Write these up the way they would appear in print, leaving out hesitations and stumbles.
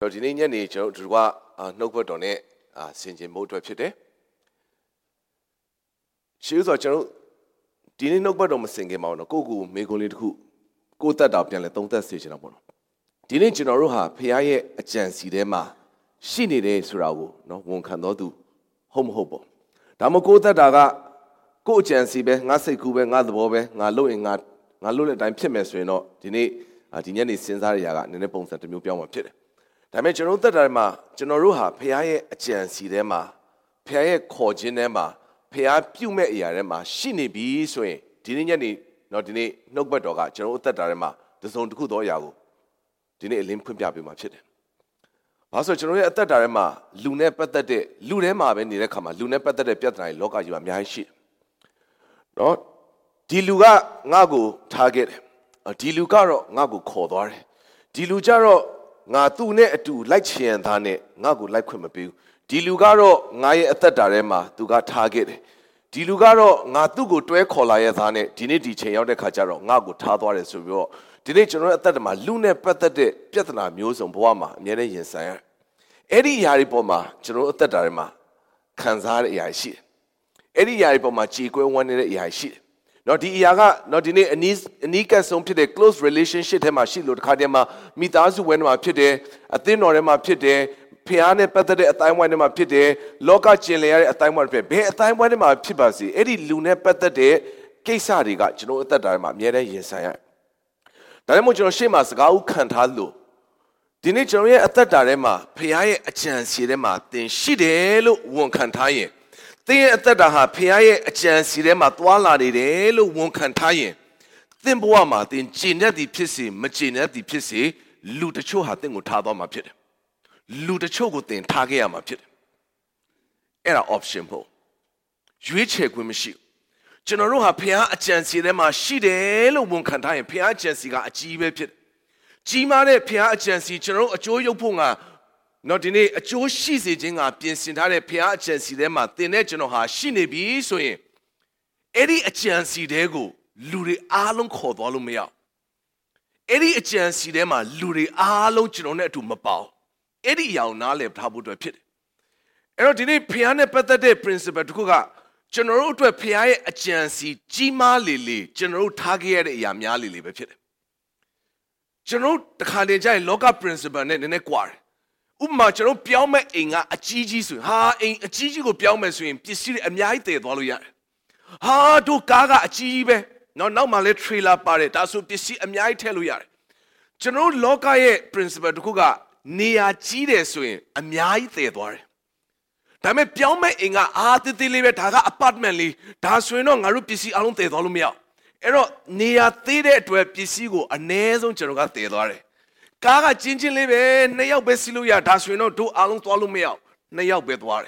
So today, we will talk about the Sanjay Motor today. She was a general. Didn't know about the singing mountain, Gogu, Megolid, who got that up and let on the station upon. Didn't Genoruha, Piaye, a chance, Sidema, she need a surau, no one cannot do. Home hobo. Damokota daga, go chancy, Nasakube, Nabobe, Nalo in Nalo time semestry, no, Dine, a Dinani Senzaria, Nenepons at the Mupiam of Pit. Dimensional Dama, Genoruha, Piaye, a chance, Sidema, Piaye, Cojinema. Pia Pume Yarema, Shini be sway, Dinini, not in a Nogbadoga, Generota Darema, the Zone Kudo Yago. Dine Limpiabi Machid. Also, Generata Darema, Lunepata de Lunema Veniracama, Lunepata de Piatra, Loca Yamiashi. No Diluga Nago target, a Dilugaro Nago Codor, Dilujaro Natune to Light Chien Tane, Nago like Quimabu. Dilugaro ngaye atat darema tu ga target dilugaro nga tu ko twé khola ye tha ne di ni di chain yaw de kha ja ro nga ko tha twa de so bi ro di ni chon ro atat de ma lu ne pat tat de pyatana myo song bwa ma a mye ne yin san ya ai di ya ri paw ma chon ro atat darema khan sa de ya shi ai di ya ri paw ma chi kwé wan ne de ya shi no di ya ga no di ni ani ka song phit de close relationship the ma shi lo de kha de ma mi ta su wen ma phit de a tin nor de ma phit de Piane Pathade at time when my pity, Loka Chile at time one pay at time when my pibasi, Eddie Lune Pathade, Kesari got Geno at the Dharma, Mira Yesaya. Daramojo Shimas Gau Cantalu. Dinichore at the Darema, Piae a chance Sirema, then Shidelu won't cantaye. Then at the Daha, Piae a chance Sirema, Twala Ridelu won't cantaye. Then Buama, then Gina di Pissy, Magina di Pissy, Lutachuha, then Utado Mapit. Luda Chogo thing, Tagayama pit. Era option po. You check with Michu. General Pia, a chance, Sidema, she de Lobun Cantai, Pia Chansiga, a Gibe pit. Gimare, Pia Chansi, General, a Joyo Punga, not in a Joe Shizi Jinga, Pinsintare, Pia Chansidema, the National, she ne be so in. Eddie a chance, Sidego, Luri Alon Covolumia. Eddie a chance, Sidema, Luri Alon Gironetu Mapao. Eddie Yao now left Habu to a pit. Erodine Piane Pathade, Principal Kuga, General to a Piae a chancy, Gima Lily, General Tagier Yamiali Libepit. General Takanejai Loka Principal Nenequar. Uma General Piaume inga a Gigi, ha in a Gigi go Piaume swim, Pissi and Yaite Voluya. Ha do Gaga a Gibe, no Maletrilla Pare, Tasu Pissi and Yaite Luya. General Lokae, Principal Kuga. Near Chides swing, a mia theatre. Time a piome in a art delivered Taga apartmently, Taswino, a rupisi alunte dolumia. Ero near theatre to a pisigo, a nezon cheroga theatre. Caga chinching live, Neo Besiluia, Taswino, two alun tolumia, Neo bedware.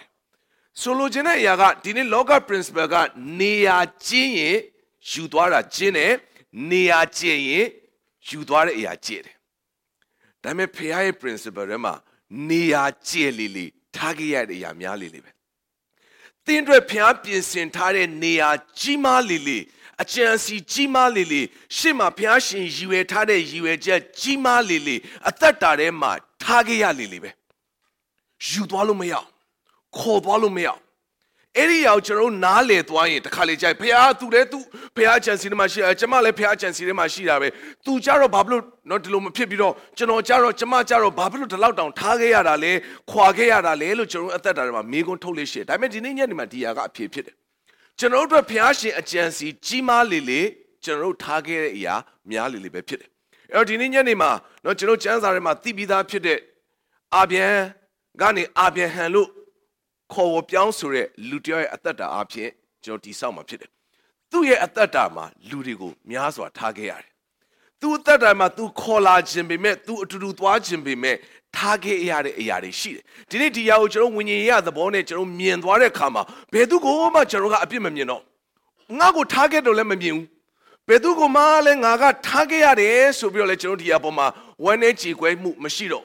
Sologena yaga, Dini Loga Prince Berga, near Chine, Shudwara Chine, near Chine, Shudwara Yachid. Dame Piae Principal Rema, Nia Chilili, Tagia Yamia Lili. Tindra Piampin Sintare Nia Chima Lili, a Chansi Chima Lili, Shima Piashin Yuetade Yueja Chima Lili, a Tatarema, Tagia Lili. Judwalumia, Cobalumia. Any outro Nale Dwayne, the college I Pia Turetu, Pia Chancinema, Jamale Pia Chancinema Shirabe, Tu Jaro Bablu, not Lum Pibino, Geno Jaro, Jamajaro, Bablu, the Loudon, Tagayarale, Quagayarale, Luchero at the Darma, Migon Tolisha, I mean, in my Diaga Pipit. General Piashi, a Chancy, Gima Lily, General Tagaya, Mia Lily Pit. Erdinima, not General Chanzarema, Tibida Pit, Abien, Gani Abien Hanlu. Call Piansure, Lutia at that up here, Joti Sama Pit. 2 year at that dama, Ludigo, Miaswa Tagayar. 2 that dama, 2 collage and be met, 2 to do watch and be met, Tagayar Yari sheet. Did it yell when ye are the bonnet, your me and water kama? Bedugo, my Jeroga Abimino. Nago target or lemon. Bedugo male and aga Tagayar, so violet Diaboma, 1 inch equate Mashido.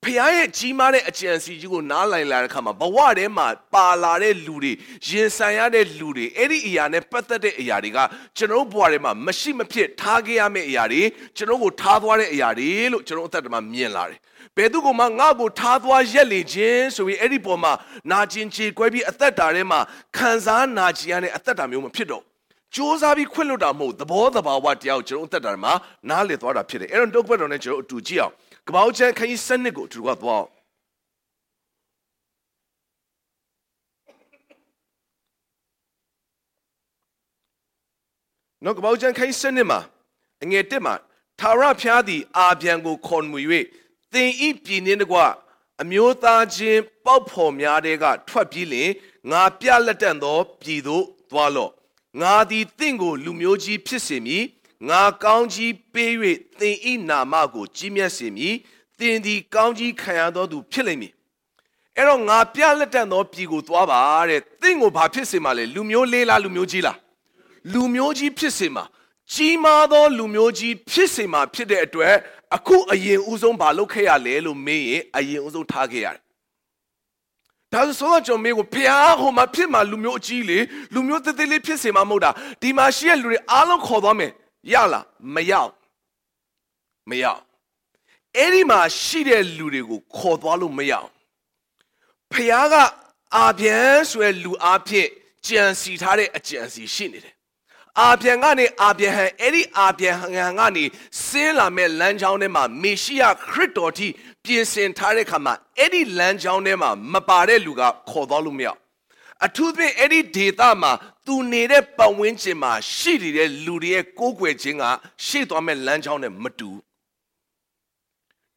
Piae Chimare Achansi, you na la Kama, Bawade Mat, Palare Ludi, Jen Sayade Ludi, Eri Iane, Patate Yariga, Chenobuarema, Mashima Piet, Tagiame Yari, Chenobu Tadware Yari, Chenotama Mielari. Pedugo Mangabu Tadwa Jelly Jin, so we Eripoma, Najinchi, Quabi Atatarema, Kanzan Najiane Atatamu Pido. Josabi Quilluda Mo, the board about what Yao Chenotama, Nali thought up Pied, Aaron Dogward on a Joe to Gio. Kabauja can you send it go to what wall? No Kabauja can you send him a Ngetima, Tara Piadi, Abiango Conway, Thing Epin in the Gua, Amuta Jim, Bob Home Yadega, Twabili, Napia Latendo, Pido, Dwalo, Nadi Tingo, Lumioji Pissimi. Nga Kaunji Pere, Thing E. Namago, Jimia Semi, Thing the Kaunji Kayado do Pilimi. Ero Nga Pialetano Pigo Tuabare, Thingo Papisima, Lumio Lela Lumiojila. Lumioji Pissima, Jimado Lumioji Pissima, Pide Etwe, Aku Aye Uzon Balokea Lelo May, Aye Uzon Tagia. Tazonacho mego pia homa pima Lumiojile, Lumio de Pissima Moda, Dimashia Luri Alon Kodome. Yala, Mayao. Mayao. Erima Shide Ludigo, Kodwalu Mayao. Piaga Abian Sue Lu Apie, Jansi Tare, a Jansi Shinid. Abiangani Abian, Eri Abiangani, Sela me Lanjaunema, Mishia Critoti, Piensen Tarekama, Eri Lanjaunema, Mabare Luga, Kodwalu Mayao. A toothbe Eri Detama. Tu nere pawinchima shirire lurie kokwechinga shitwame lanjaune matu.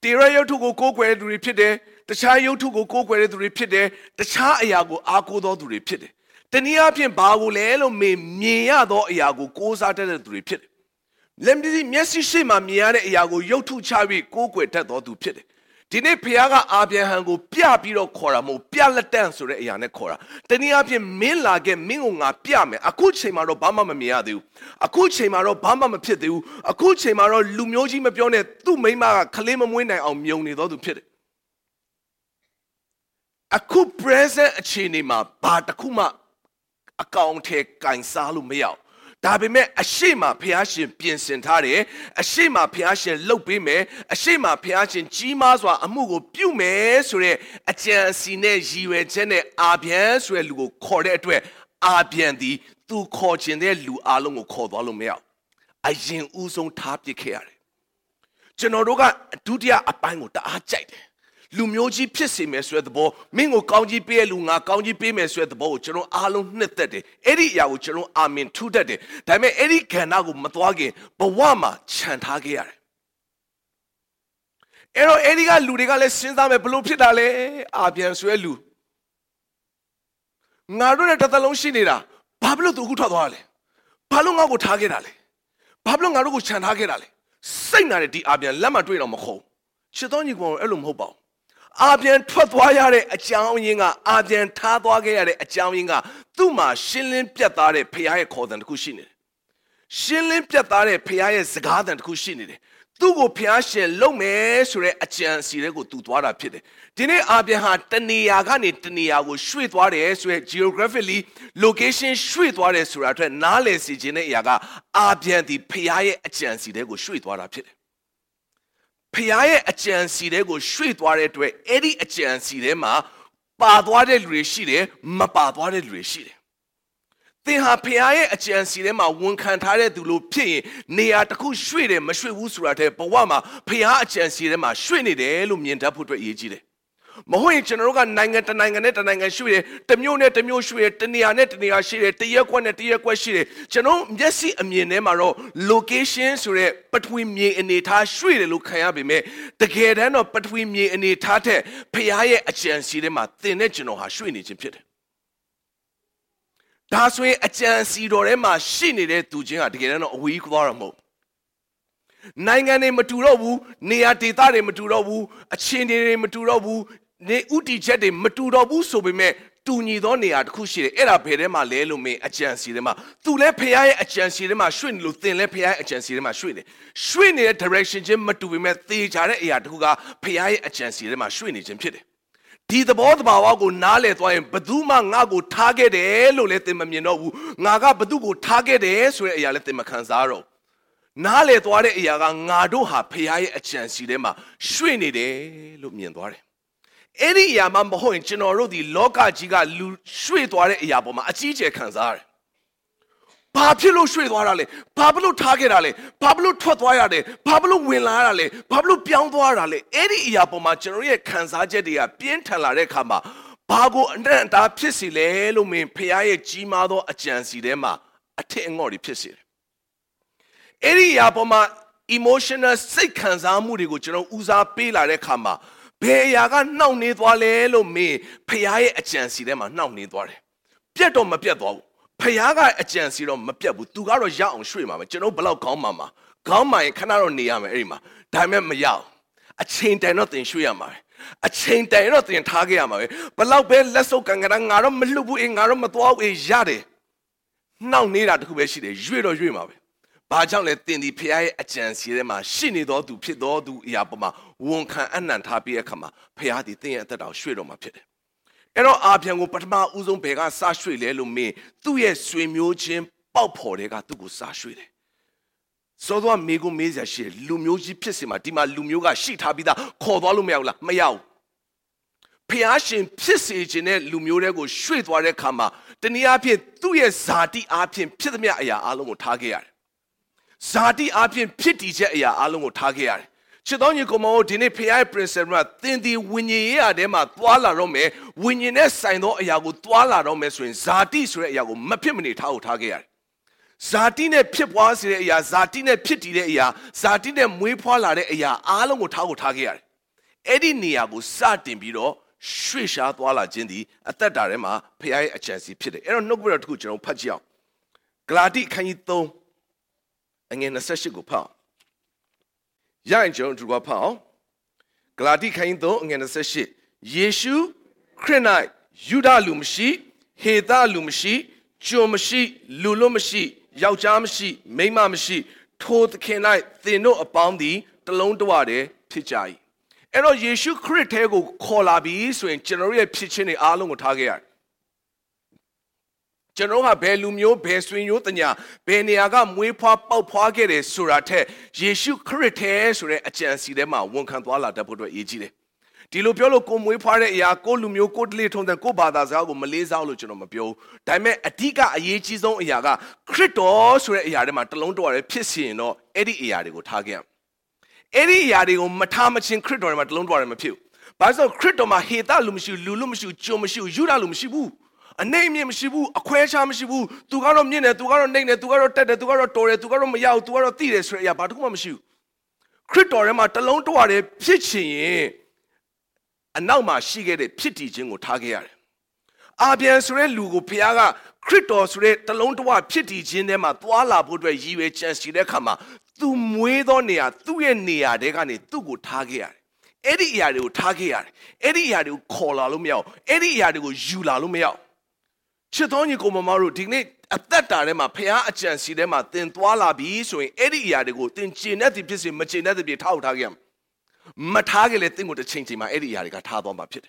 Tira yotugo kokwe to repeat it, the cha yotugo kokwe to repeat it, the cha ayago akodo to repeat it. The niapian bawulelo me miado ayago goes out to repeat it. Lemdi messi shima miare ayago yotu chavi kokwe tedo to pit it. Dine Piaga Abiango Pia Piro Cora Mo Pia Latan Sure Yanecora. Teniapian Mila get Mingunga Piame, a coach maro Bama Miadu, a coach maro Bama Pidu, a coach maro Lumioji Mabione, two Mema Kalima Winna on Mioni do Pit. A coup present a chinima, Batakuma accounte Kansalu Miao. Dabime a shema piashin pin sentare, a shema piashin lopime, a shema piashin chimazwa amugo pume sure, a chan sine jiwe chene abian sure lugo corretwe, abian di, tu cochin de lu alongo cordalomeo. A jin uzon tap de care. Genoroga dudia abango da ajite. Lumioji pissime sweat the ball, Mingo County Pier Lunga County Pime sweat the ball, General Alum Netade, Eddie Yao General Amin two daddy, Dame Eddie Canago Matwagi, Bawama Chantagiar. Ero Ediga Ludigale since I'm a blue pitale, Abian Suelu Naruna Tatalon Shinira, Pablo Dugutavale, Palunga Gutagirale, Pablo Narugu Chanhagirale, Signare di Abian Lama Duino Moho, Chidoni Elum Hobo. Abian Twatwayare, a Chowinga, Abian Tadwagare, a Chowinga, Tuma, Shilin Piatare, Piae Cod and Cushin. Shilin Piatare, Piae Sagad and Cushin. Tugo Piashe, Lome, Sure, a Chan Sirego, Tutwara Pit. Dine Abiaha, Taniagani, Taniago, Sweetware, Sue, geographically, location Sweetware, Suratra, Nale Sijine Yaga, Abian the Piae, a Chan Sirego, Sweetwara Pit. Piae a chance de go street war at where Eddie a chance de ma, Badwade Rishide, Mabadwade Rishide. They have Piae a chance de ma, one cantare du Lupi, Neataku Shrede, Mashu Usrate, Bawama, Pia a chance de ma, Shrini de Lumienta Putra Ejide. Mahoe Generoga Nangata Nanganeta Nangashude, Tamunet, Tamushude, Tanianet, Niashide, Tiakwan, Tiakwashide, Chano, Jessie, Amienemaro, location Sure, between me and Nita Shrede Lukayabime, the Gedano, between me and Nitate, Piae, a chance cinema, Thinetino Hashwini Chimpit. That's where a chance Dorema, she needed to Jina to get a week waramo. Nangane Maturobu, Neatitare Maturobu, a Chinere Maturobu. Ne uti jede maturobu sobime Tunyido ne ad kushire era perema lelo me achansirema. Tule paya achansirema shwin lutin le paya achansirema shwin. Shwin ne direction jim matuvime tejare eatuga paya achansirema shwin jim chide. Di the both bawago nale toim baduma ngago target elo let them yeno ngaga badugo target es where ya let them makanzaro. Nale toare yaga ngado ha paya achansirema shwin de lumyendware. Any Yamambo in Chinoro, the Loka Jiga Lu Shredware Yaboma, Ajija Kanzar. Pablo Shredwarale, Pablo Tagerale, Pablo Totwayade, Pablo Willarale, Pablo Pianduarale, any Yaboma Generia Kanzajedia, Pientalare Kama, Pago and Pisile, Lumin, Piae, Gimado, Ajansidema, Atengori Pisil. Any Yaboma emotional sick Kanzamurigo, General Uza Pilare Kama. Payaga now need walelo me, pay a chance them and now need water. Pietro Mapiago, Payaga a chance on Mapiabu, Tugaro Yao Shrima, Genobala Comama, Gama and Canaro Niam Erima, Diamond Mayao. A chain there nothing Shuyama, a chain there nothing Tagiama, Balau Bell Lasso Kangarangaram Melubu in Aramatwa is Yade. Now need at Hubeshi, Judo Juma. Bajang let the PI a chance them, Shinido to Pido to Yaboma. Won can anan tapia kama, paya the thing that I'll shred on my pit. Ero Abiango Patma Uzum Pega Sashri Lelume, 2 years swim your chin, Pauporega to go Sashri. So the Migo Mesa she, Lumioji Pissima, Dima Lumioga, she tabida, Covalumela, Mayao. Piashin Pissagine Lumiorego, Shred Ware Kama, then the Apian 2 years Sati Apian Pitmia Alamo Tagiar. Sati Apian Pitija Alamo Tagiar. Chidonyi komo dine PI principle tin di winyi ya de ma twa la ro me winyi ne sain do aya ko twa la ro me soin zati so ye aya ko ma phit mani tha ko tha ke ya zati ne phit pwa si de aya zati ne phit ti de aya zati ne mwe phwa la de aya a long ko tha ke ya edi niya ko sa tin pi do shwe sha twa la chin di atat ta de ma PI a chance phit de ae ro nok pura tukku chon phat chi aw Galati khan ji 3 angen 28 ko phat Yang John to Gopao Gladi Kaindo and Sashi Yeshu Krenai Yuda Lumshi Heda Lumshi Jomashi Lulumashi Yao Jamshi Maymamshi Told Kenai Theno upon thee the Lone Dwade Pichai. And all Yeshu Kritego Kolabi so in general pitching the Alum Tagia. General Bellumio, Bestwin Yutania, Beniaga, Mupa, Pogere, Surate, Jesu Crites, Achasidema, one can walla double ejide. Dilopiolo cum wepare, Yako Lumio, good little than Cobadazago, Malaysia, Luchomapio, Dime, Atika, Ayechizon, Yaga, Critos, Yadamatalondo, or a Piscino, Eddie Yadigo Tagia. Eddie Yadigo, Matamachin Critor, Matalondo, or Mapio. Basil Critoma, Heta, Lumshu, Lulumshu, Jomashu, Juda Lumshibu. A name Shibu, a quasham Shibu, Tugaro Nina, Tugaro Nina, Tugaro Teta, Tugaro Tore, Tugaro Mayao, Tugaro Theres, Yabatumshu. Critorema Talon to are pitching. And now my she get a pity jingle tagier. Abians re Lugo Piaga, Critos re Talon to our pity jinema, Tuala Budwe, Yvich and Sidekama, Tumuedonia, Tuenia, Degani, Tugu Tagier. Eddie Yadu Tagier, Eddie Yadu Cola Lumio, Eddie Yadu Jula Lumio. Chetonyi Komamaru Dignate at that time, Pia Achansidema, then Twala be so in Eddie Yadigo, then Genetic Pissin, Machinetic be Tautagam. Matagale thing with the change in my Eddie Yadiga Tabomba pit.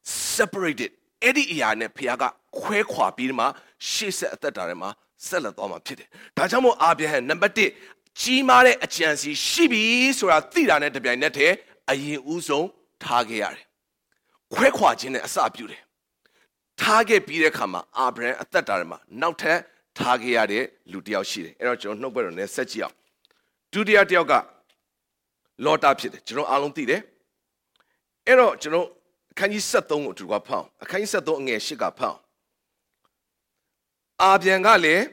Separated Eddie Yane Piaga, Quequa Birma, she said at that time, Saladoma pit. Tajamo Abian, number D. Gimare Achansi, she be so a theater at the Bianete, a Uzo Tagiare. Quequa Gene as a beauty. Target Peter Kama, Abra at that Dharma, now tear Tagiade, Ludiao Shire, Eracho, no better than Setchia. Dudia Dioga, Lord Absit, General Alontide. Ero, General, can you settle to Guapao? Can you settle in a Shiga Pao? Abiangale,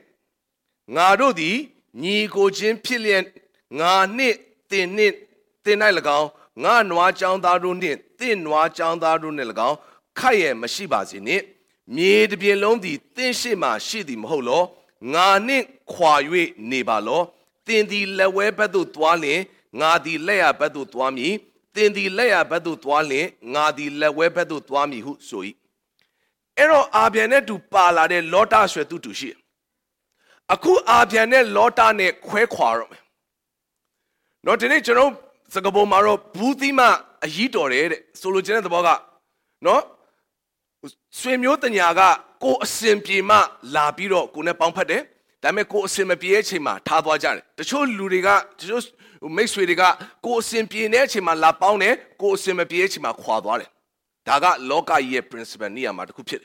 Narodi, Nigo Jim Pillion, Narnit, Thin Nit, Thin Ilagao, Narnoa John Darunit, Thin Noa John Darunilagao, Kaye Mashibas in it. Made the alone the Tinshima Shidim Holo, Nani Kwaye Nebalo, Tin the Lewe Badu Twale, Nadi Lea Badu Twami, Tin the Lea Badu Twale, Nadi Lewe Badu Twami Hutsui. Ero abiane tu pala de lota shwe tu tushi. Aku abiane lota ne kwe kwaro. No tene chano sakabo maro buti ma yito re solo chene taboga. No swimyotanyaga ko simpi ma labiro kune pampade. Dame ko simpi chima tabo jare. The show luriga just make swediga ko simpi ne chima la paune ko simpi chima kwabare. Daga loka ye principle niya mata kupire.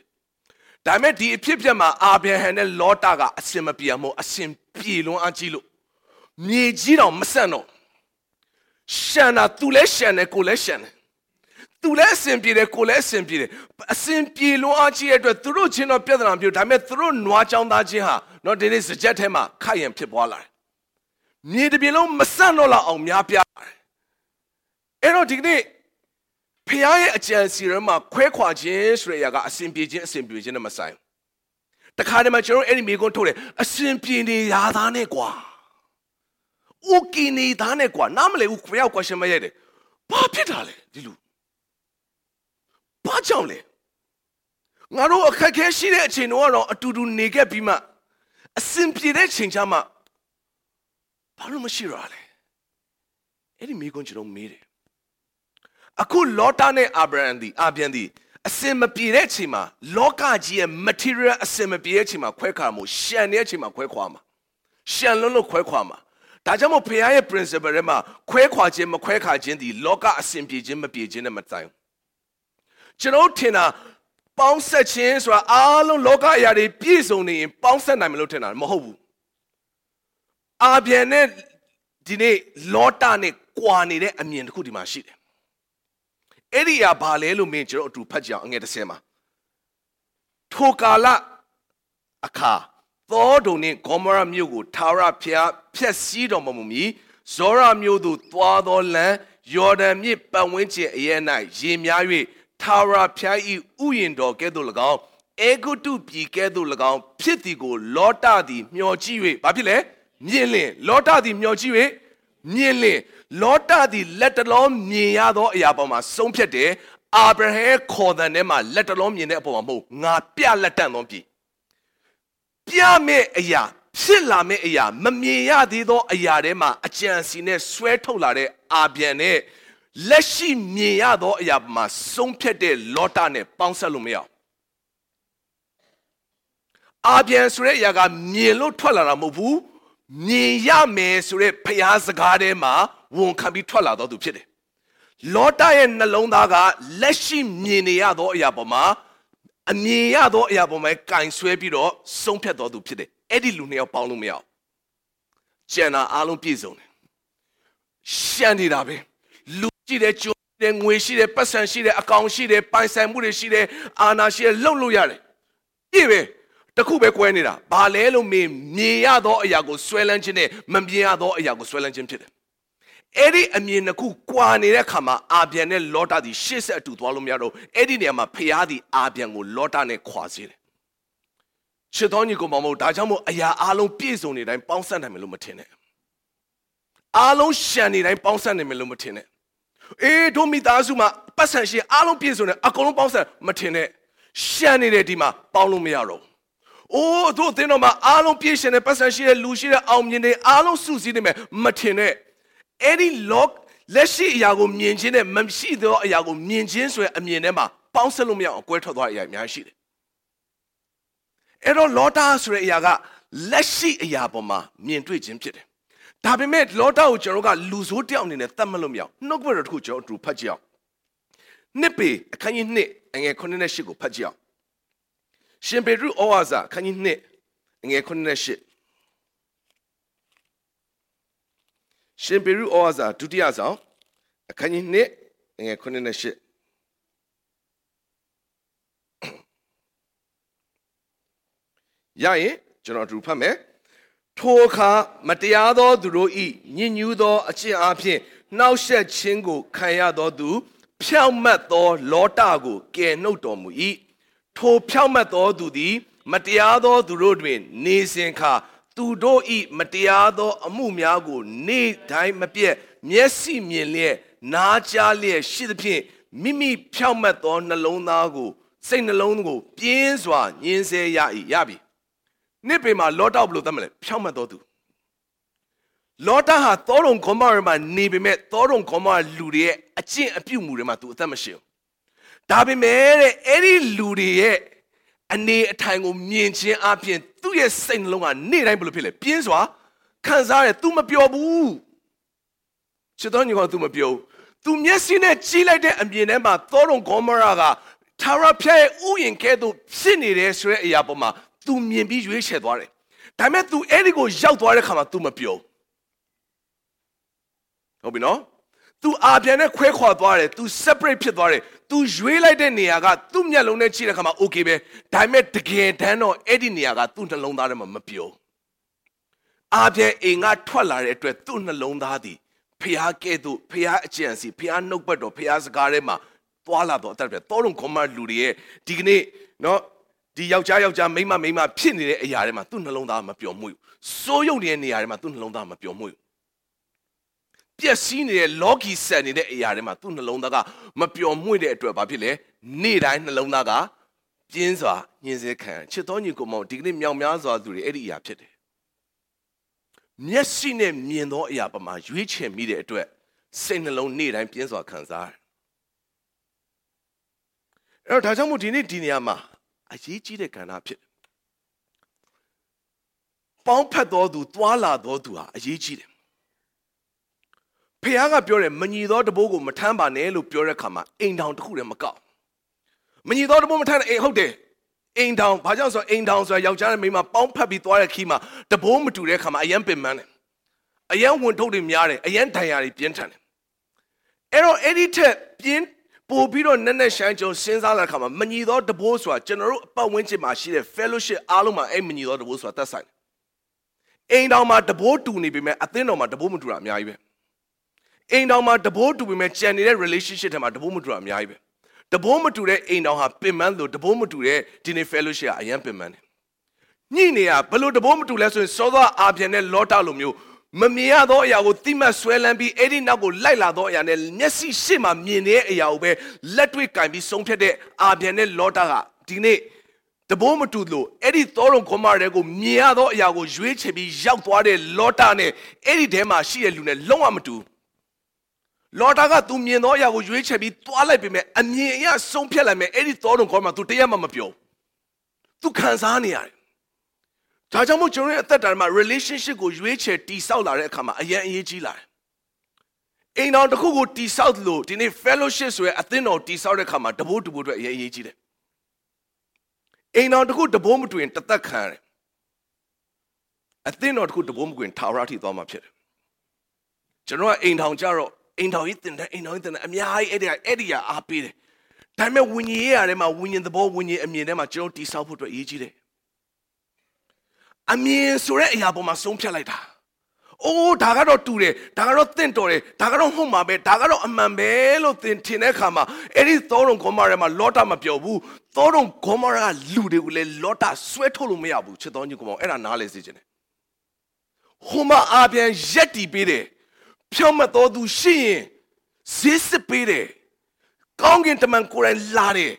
Dame di pipya ma abehene lota ga asimapia mo asimpilo anchilo. Nijiro masano. Shana tule shane kule shane. Tule simpire kule simpire. Asimpilo anchi edwe through chino pedram bu dame through nwachonda jiha. No denis jetema kayem pibwala. Nidibilo masano la omyapia. Ero digni. Piaye ajan sirama kwekwa jin shreyaga asimpi jin masai. Takade ma chero enemy go tole asimpi ni yadane kwa. Uki ni dane kwa namle ukweya kwashin mayede. Ba pitale dilu. Ba chaule. Ngaro akake shire chin no ro atudu nege bima asimpi de chin chama. Balu mashirale. Enemy go chero mere. Aku lota ne abrandi abiandi asimapire chima loka ji material asimapire chima kwekha mo shan ne chima kwekhwa ma shan lon lo kwekhwa ma da ja mo phaya ye principle ma kwekhwa jin ma kwekha jin di loka asimpie jin ma pie jin ne ma tai chano thina paung set chin so a lon loka aya de pie song ne yin paung set nai ma lo thina ma hou bu abian ne di ne lota ne kwa ne de amien taku di ma shi de Eria Balelu major or two Paja and get the same. Tokala Aka, Thordoni, Gomora Mugu, Tara Pia, Pesido Momumi, Zora Mudu, Twadolan, Jordan Mip, Banwinche, Yena, Jimiawi, Tara Pia, Uyendo, Gedulagon, Egotu, Gedulagon, Pitigo, Lota di Miojiwe, Babile, Niele, Lota di Miojiwe, Niele. Lota di let alone niado yaboma sompiade Abraham called the name let alone in Epombo, not Pia Latanonpi. Pia me a ya, Silla me a ya, Mamia dido a yarema, a chance in a sweat to lare, abiane, leshi niado yabma sompiade lotane, Ponsalumia. Abian sure yaga nielo tolara mobu, niya me sure piazgadema. Won't can be twala do pide. Lota and Nalondaga, Leshi Miniado Yaboma, Aniado Yaboma, Kain Swebido, Son Pedro do Pide, Eddie Lunio Palumia, Jenna Alum Pizon, Shandy Rabe, Lucy de Chu, then we see the person she the account she the Pansan Mudi she the Anna she Loluyare. Ive, the Kubequenida, Balelo me, Niado Yago Swellangine, Mambiado Yago Swellangin Pide. Eddie Aminaku Kwanire Kama Abiane Lota di Shisa to Dwalumiado, Eddie Nema Piadi Abiango Lota ne Quazir. Chedonico Mamo Dajamo Aya Alon Pizoni and Ponsan and Melumatine. Alon Shani and Ponsan and Melumatine. E Domidazuma, Passanshi, Alon Pizone, Acolon Ponsan, Matine, Shani de Dima, Paulumiaro. Oh, do Denoma Alon Pizan and Passanshi, Lucia Almine, Alon Susinime, Matine. Any lock, let's see Yago Mianjin and Mamsi do Yago Mianjins were a Mianema, Ponsalumia or Queto Yamiashid. Ero Lota Sre Yaga, let's see Yaboma, Miantri Jimchit. Tabi made Lota Ucheroga lose wood down in a Thamalumia, no good Hucho to Pagia. Nippy, a canyon knit, and a conneshigo Pagia. Shimpedru Oaza, canyon knit, and a conneship. Shimperu Oaza, Dutiaza, a canyon knit, and a conina ship. Yae, General Drupame, Toka, Mateado, Duroi, Ninudo, Achi Api, now shed Chingo, Kayado do, Pialmato, Lotago, Genotomui, To Pialmato do the Mateado, Durodwin, Nisinka. Tu do eat Matiado Amumiago, ne time mapier, Messi Mille, Naja Lia, Shidapin, Mimi Pialmet on Nalonago, စိတ်နှလုံးကိုပြင်းစွာညှင်းဆဲရ၏ရပြီနိဗ္ဗာန်မှာလောတာဘလို့သတ်မလဲဖြောင့်မတ်တော်သူလောတာဟာသောတုံခေါမရမှာနေပေမဲ့သောတုံခေါမရလူတွေရဲ့အကျင့်အပြုမှုတွေမှာသူအသက်မရှိဘူးဒါပေမဲ့တဲ့အဲ့ဒီလူတွေရဲ့အနေအထိုင်ကိုမြင်ချင်းအပြင်သူ့ရဲ့စိတ်နှလုံးကနေ့တိုင်းဘလို့ဖြစ်လဲပြင်းစွာခံစားရတယ် तू မပြောဘူးချစ်တော်ညီကောင် तू မပြောဘူးသူမျက်စိနဲ့ကြီးလိုက်တဲ့အမြင်ထဲမှာသောတုံဂေါမောရကထာဝရဘုရားရဲ့ဥယျာဉ်ကဲ့သို့ဖြစ်နေတယ်ဆိုတဲ့အရာပေါ်မှာသူမြင်ပြီးရွေးချယ်သွားတယ်။ဒါပေမဲ့ तू အဲ့ဒီကိုရောက်သွားတဲ့ခါမှာ तू မပြော။ဟုတ်ပြီနော်။ तू အာပြန်နဲ့ခွဲခွာသွားတယ်။ तू separate ဖြစ်သွားတယ်။ तू ရွေးလိုက်တဲ့နေရာကသူ့မျက်လုံးနဲ့ကြီးတဲ့ခါမှာ okay ပဲ။ဒါပေမဲ့တကယ်တမ်းတော့အဲ့ဒီနေရာကသူ့နှလုံးသားထဲမှာမပြော။အာပြန်အိမ်ကထွက်လာတဲ့အတွက်သူ့နှလုံးသားသည်ဖျားကဲ့သို့ဖျားအကျင့်စီဖျားနှုတ်ပတ်တော်ဖျားစကားထဲမှာတွာလာတော့အတက်ပဲတောလုံးခေါ်မလူတွေရဲ့ဒီကနေ့နော်ဒီယောက်ျားမိန်းမဖြစ်နေတဲ့အရာတွေမှာသူ့နှလုံးသားမပျော်မွေ့ဘူးစိုးရုပ်နေတဲ့နေရာတွေမှာသူ့နှလုံးသားမပျော်မွေ့ဘူးပျက်စီးနေတဲ့လော်ဂီဆန်နေတဲ့အရာတွေမှာသူ့နှလုံးသားကမပျော်မွေ့တဲ့အတွက်ဘာဖြစ်လဲနေ့တိုင်းနှလုံးသားကပြင်းစွာညှင်းဆဲခံချစ်တော်ညီကိုမောင်ဒီကနေ့မြောင်များစွာသူတွေအဲ့ဒီအရာဖြစ်တယ်မျက်စိနဲ့မြင်သောအရာပမာရွေးချယ်မိတဲ့အတွက်စိတ်နှလုံးနေ့တိုင်းပြင်းစွာခံစားရတယ်။အဲ့တော့ဒါကြောင့်မို့ဒီနေ့ဒီနေရာမှာအရေးကြီးတဲ့ကဏ္ဍဖြစ်တယ်။ပေါင်းဖက်သောသူ၊တွာလာသောသူဟာအရေးကြီးတယ်။ဖခင်ကပြောတယ်မညီသောတဘိုးကိုမထမ်းပါနဲ့လို့ပြောတဲ့အခါမှာအိမ်တောင်တစ်ခုတည်းမကောက်။မညီသောတဘိုးမထမ်းတဲ့အိမ်ဟုတ်တယ်အိမ်တောင်ဘာကြောင့်ဆိုအိမ်တောင်ဆိုယောက်ျားနဲ့မိန်းမပေါင်းဖက်ပြီးသွားတဲ့ခီးမှာတဘိုးမတူတဲ့ခါမှာအရန်ပင်ပန်းတယ်အရန်ဝင်ထုတ်တွေများတယ်အရန်ဒဏ်ရာတွေပြင်းထန်တယ်အဲ့တော့အဲ့ဒီထက်ပြင်းပို့ပြီးတော့နက်နက်ရှိုင်းကြုံစဉ်းစားလာတဲ့ခါမှာမညီသောတဘိုးဆိုတာကျွန်တော်တို့အပတ်ဝန်းကျင်မှာရှိတဲ့ fellowship အားလုံးမှာအဲ့မညီသောတဘိုးဆိုတာသက်ဆိုင်တယ်အိမ်တောင်မှာတဘိုးတူနေပေမဲ့အသင်းတော်မှာတဘိုးမတူတာအများကြီးပဲအိမ်တောင်မှာတဘိုးတူပေမဲ့ကြံနေတဲ့ relationship ထဲမှာတဘိုးမတူတာအများကြီးပဲတဘိုးမတူတဲ့အိမ်တော်ဟာပင်မန်းလို့တဘိုးမတူတဲ့ဒီနေ့ fellowship ကအရင်ပင်မန်းတယ်ညိနေရဘလို့တဘိုးမတူလဲဆိုရင်စောစောအာပြန်တဲ့လောတာလိုမျိုးမမြင်ရသောအရာကိုတိမတ်ဆွဲလန်းပြီးအဲ့ဒီနောက်ကိုလိုက်လာသောအရာနဲ့မျက်စိရှေ့မှာမြင်နေတဲ့အရာကိုပဲလက်တွေ့ကင်ပြီးဆုံးဖြတ်တဲ့အာပြန်တဲ့လောတာကဒီနေ့တဘိုးမတူလို့အဲ့ဒီသောတုံခေါမတဲ့ကိုမြင်ရသောအရာကိုရွေးချယ်ပြီးရောက်သွားတဲ့လောတာနဲ့အဲ့ဒီထဲမှာရှိတဲ့လူနဲ့လုံးဝမတူလောတာကသူမြင်သောအရာကိုရွေးချယ်ပြီးတွားလိုက်ပေမဲ့အမြင်အရဆုံးဖြတ်လိုက်မယ်အဲ့ဒီသောတုံခေါ်မှသူတရက်မှမပြောသူခံစားနေရတယ်ဒါကြောင့်မို့ကျွန်တော်ရဲ့အသက်တာမှာ relationship ကိုရွေးချယ်တည်ဆောက်လာတဲ့အခါမှာအရင်အရေးကြီးလာတယ်အိမ်တော်တစ်ခုကိုတည်ဆောက်လို့ဒီနေ့ fellowship ဆိုရဲအသင်းတော်တည်ဆောက်တဲ့အခါမှာတဘိုးတူဘိုးအတွက်အရင်အရေးကြီးတယ်အိမ်တော်တစ်ခုတဘိုးမတူရင်တသက်ခံရတယ်အသင်းတော်တစ်ခုတဘိုးမကွင်ထာဝရထိသွားမှာဖြစ်တယ်ကျွန်တော်ကအိမ်ထောင်ကြတော့အိမ်တော်ကြီးတင်တယ်အိမ်တော်ကြီးတင်တယ်အများကြီးအဲ့ဒီရအားပေးတယ်ဒါပေမဲ့ဝิญဉ်ရေးရတယ်မှာဝิญဉ်သဘောဝิญဉ်အမြင်ထဲမှာကျွန်တော်တိဆောက်ဖို့အတွက်အရေးကြီးတယ်အမြင်ဆိုတဲ့အရာပေါ်မှာဆုံးဖြတ်လိုက်တာအိုးဒါကတော့တူတယ်ဒါကတော့တင့်တော်တယ်ဒါကတော့ဟုတ်မှာပဲဒါကတော့အမှန်ပဲလို့သင်ထင်တဲ့အခါမှာအဲ့ဒီသောတုံဂေါမရမှာလောတာမပြောဘူးသောတုံဂေါမရကလူတွေကိုလည်းလောတာဆွဲထုတ်လို့မရဘူးချစ်တော်ညီကောင်မောင်အဲ့ဒါနားလဲစေချင်တယ်ဟိုမှာအပြန်ရက်တီပေးတယ်ဖြောင့်မတ်တော်သူရှိရင်ဈေးစစ်ပေးတယ်ကောင်းကင်တမန်ကိုယ်တိုင်လာတယ်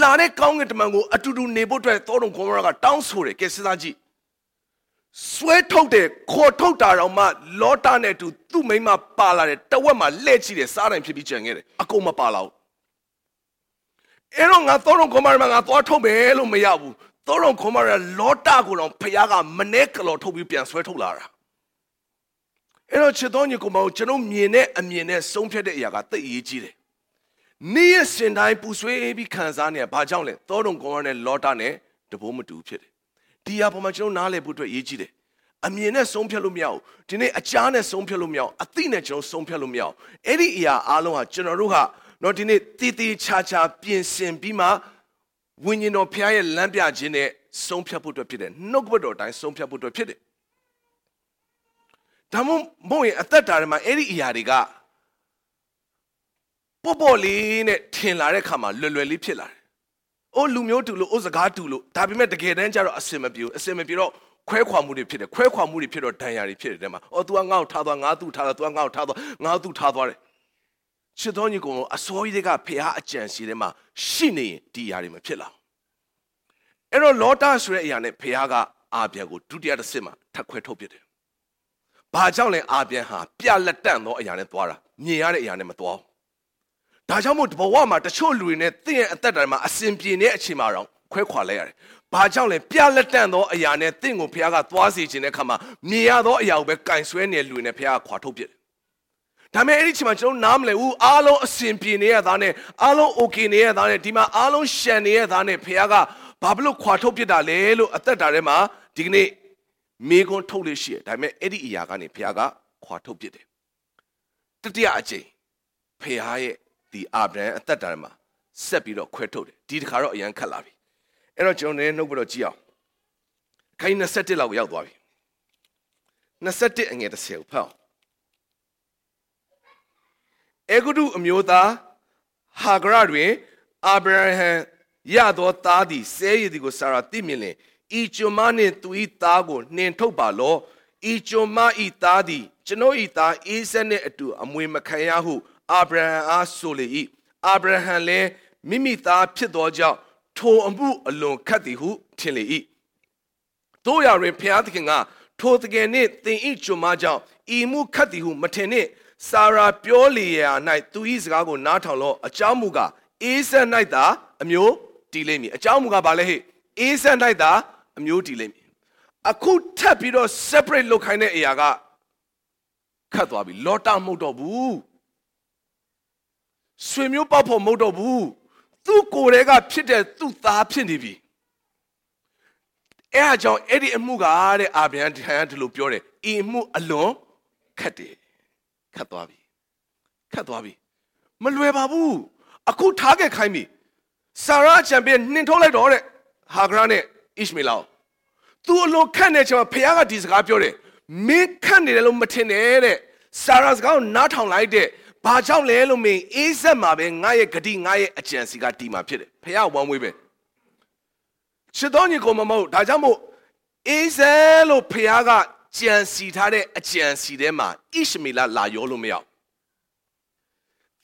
လာတဲ့ကောင်းကင်တမန်ကိုအတူတူနေဖို့အတွက်သောတုံဂေါမရကတောင်းဆိုတယ်ကဲစဉ်းစားကြည့်ဆွဲထုတ်တယ်ခေါ်ထုတ်တာတော့မှလောတာနဲ့တူသူ့မိမပါလာတယ်တဝက်မှာလှဲ့ချတယ်စားတိုင်းဖြစ်ပြီးကြံခဲ့တယ်အကုန်မပါလာဘူးအဲ့တော့ငါသောတုံဂေါမရငါသွားထုတ်မယ်လို့မရဘူးသောတုံဂေါမရလောတာကိုတော့ဖခင်ကမနဲ့ကလော်ထုတ်ပြီးပြန်ဆွဲထုတ်လာတာအဲ့တော့ချစ်တော်ညီကောင်မကျွန်တော်မြင်တဲ့အမြင်နဲ့ဆုံးဖြတ်တဲ့အရာကသိအရေးကြီးတယ်။နေ့ရက်စဉ်တိုင်းပူဆွေးပြီးခံစားနေရဘာကြောင့်လဲသောတုံကောင်နဲ့လောတာနဲ့တဘိုးမတူဖြစ်တယ်။ဒီအရာပေါ်မှာကျွန်တော်နားလည်ဖို့အတွက်အရေးကြီးတယ်။အမြင်နဲ့ဆုံးဖြတ်လို့မရဘူး။ဒီနေ့အချားနဲ့ဆုံးဖြတ်လို့မရဘူး။အသိနဲ့ကျွန်တော်ဆုံးဖြတ်လို့မရဘူး။အဲ့ဒီအရာအားလုံးဟာကျွန်တော်တို့ကတော့ဒီနေ့တည်တည်ချာချာပြင်ဆင်ပြီးမှဝိညာဉ်တော်ဖျားရဲ့လမ်းပြခြင်းနဲ့ဆုံးဖြတ်ဖို့အတွက်ဖြစ်တယ်။နှုတ်ဘတော်တိုင်းဆုံးဖြတ်ဖို့အတွက်ဖြစ်တယ်။ဒါမှမဟုတ်ရင်အသက်တာထဲမှာအဲ့ဒီအရာတွေကပေါ်ပေါ်လေးနဲ့ထင်လာတဲ့ခါမှာလွယ်လွယ်လေးဖြစ်လာတယ်။အိုးလူမျိုးတူလို့အိုးစကားတူလို့ဒါပေမဲ့တကယ်တမ်းကျတော့အစင်မပြေတော့ခွဲခွာမှုတွေဖြစ်တယ်ခွဲခွာမှုတွေဖြစ်တော့ဒဏ်ရာတွေဖြစ်တယ်တဲ့မှာ။အော် तू ကငါ့ကိုထားသွားငါ့သူ့ထားသွား तू ကငါ့ကိုထားသွားငါ့သူ့ထားသွားတယ် ချစ်တော်ညီကောင်အစိုးရကဖေဟာအကြံစီထဲမှာရှိနေရင်ဒီຢာတွေမဖြစ်လာဘူးအဲ့တော့လောတာဆိုတဲ့အရာနဲ့ဖေဟာကအာပြန်ကိုဒုတိယတစ်ဆင့်မှာထပ်ခွဲထုတ်ပြတယ်ဘာကြောင့်လဲအာပြန်ဟာပြလက်တန့်သောအရာနဲ့သွားတာမြင်ရတဲ့အရာနဲ့မသွားဘူးဒါကြောင့်မို့ဘဝမှာတချို့လူတွေနဲ့သင်ရဲ့အသက်တာမှာအစဉ်ပြေနေတဲ့အချိန်မှာတော့ခွဲခွာလဲရတယ်ဘာကြောင့်လဲပြလက်တန့်သောအရာနဲ့သင်ကိုဖေဟာကသွားစီခြင်းတဲ့အခါမှာမြင်ရသောအရာကိုပဲကင်ဆွဲနေတဲ့လူတွေနဲ့ဖေဟာကခွာထုတ်ပြတယ်ဒါမဲ့အဲ့ဒီချိန်မှာကျွန်တော်နားမလဲဘူးအားလုံးအစဉ်ပြေနေရတာနဲ့အားလုံး okay နေရတာနဲ့ဒီမှာအားလုံးရှန်နေရတာနဲ့ဖေဟာကဘာဖြစ်လို့ခွာထုတ်ပြတာလဲလို့အသက်တာထဲမှာဒီကနေ့မေကွန်ထုတ်လို့ရှိတယ်ဒါပေမဲ့အဲ့ဒီအရာကနေဖေဟာကခွာထုတ်ပြတယ်တတိယအချိန်ဖေဟာရဲ့ဒီအာဗြဟံအသက်တာထဲမှာဆက်ပြီးတော့ခွဲထုတ်တယ်ဒီတစ်ခါတော့အရန်ခက်လာပြီအဲ့တော့ကျွန်တော်လည်းနှုတ်ပြတော့ကြည့်အောင်ခိုင်း27လောက်ရောက်သွားပြီ27အငယ်30ကိုဖတ်အေဂုဒုအမျိုးသားဟာဂရတွင်အာဗြဟံရသောသားသည်ဆဲရည်သည်ကိုစာရာသိမြင်လျှင်ဤကျွန်မနှင့်သူ၏သားကိုနှင်ထုတ်ပါလောဤကျွန်မ၏သားသည်ကျွန်ုပ်၏သားအေးဆက်နှင့်အတူအမွေမခံရဟုအာဗြဟံအားဆိုလေ၏အာဗြဟံလည်းမိမိသားဖြစ်သောကြောင့်ထိုအမှုအလွန်ခက်သည်ဟုထင်လေ၏တို့ရာတွင်ဘုရားသခင်ကထိုတကယ်နှင့်သင်၏ကျွန်မကြောင့်ဤမှုခက်သည်ဟုမထင်နှင့်စာရာပြောလျာ၌သူ၏စကားကိုနားထောင်လောအကြောင်းမူကားအေးဆက်၌သာအမျိုးတည်လိမ့်မည်အကြောင်းမူကားဘာလဲဟဲ့အေးဆက်၌သာအမျိုးတည်လိမ့်မည်အခုထပ်ပြီးတော့ separate လုပ်ခိုင်းတဲ့အရာကခတ်သွားပြီလောတာမဟုတ်တော့ဘူးဆွေမျိုးပေါက်ဖို့မဟုတ်တော့ဘူးသူ့ကိုယ်တည်းကဖြစ်တဲ့သူ့သားဖြစ်နေပြီအဲအကြောင်းအဲ့ဒီအမှုကတဲ့အာဗြဟံထံဒီလိုပြောတယ်ဤမှုအလွန်ခက်တယ်ခတ်သွားပြီမလွယ်ပါဘူးအခုထားခဲ့ခိုင်းပြီစာရာချန်ပီယံနှင်ထုတ်လိုက်တော့တဲ့ဟာဂရာနဲ့အစ်မေလာသူအလိုခန့်တဲ့ချိန်မှာဖခင်ကဒီစကားပြောတယ်မင်းခန့်နေတယ်လို့မထင်နဲ့တဲ့စာရာစကားကိုနားထောင်လိုက်တဲ့ဘာကြောင့်လဲလို့မင်းအေးဆက်မှာပဲငါရဲ့ဂတိငါရဲ့အကြံစီကတီမှာဖြစ်တယ်ဖခင်ဝမ်းဝေးပဲချစ်တော်ညီကိုမဟုတ်ဒါကြောင့်မို့အေးဆက်လို့ဖခင်ကကြံစီထားတဲ့အကြံစီထဲမှာအစ်မေလာလာရောလို့မရဘူး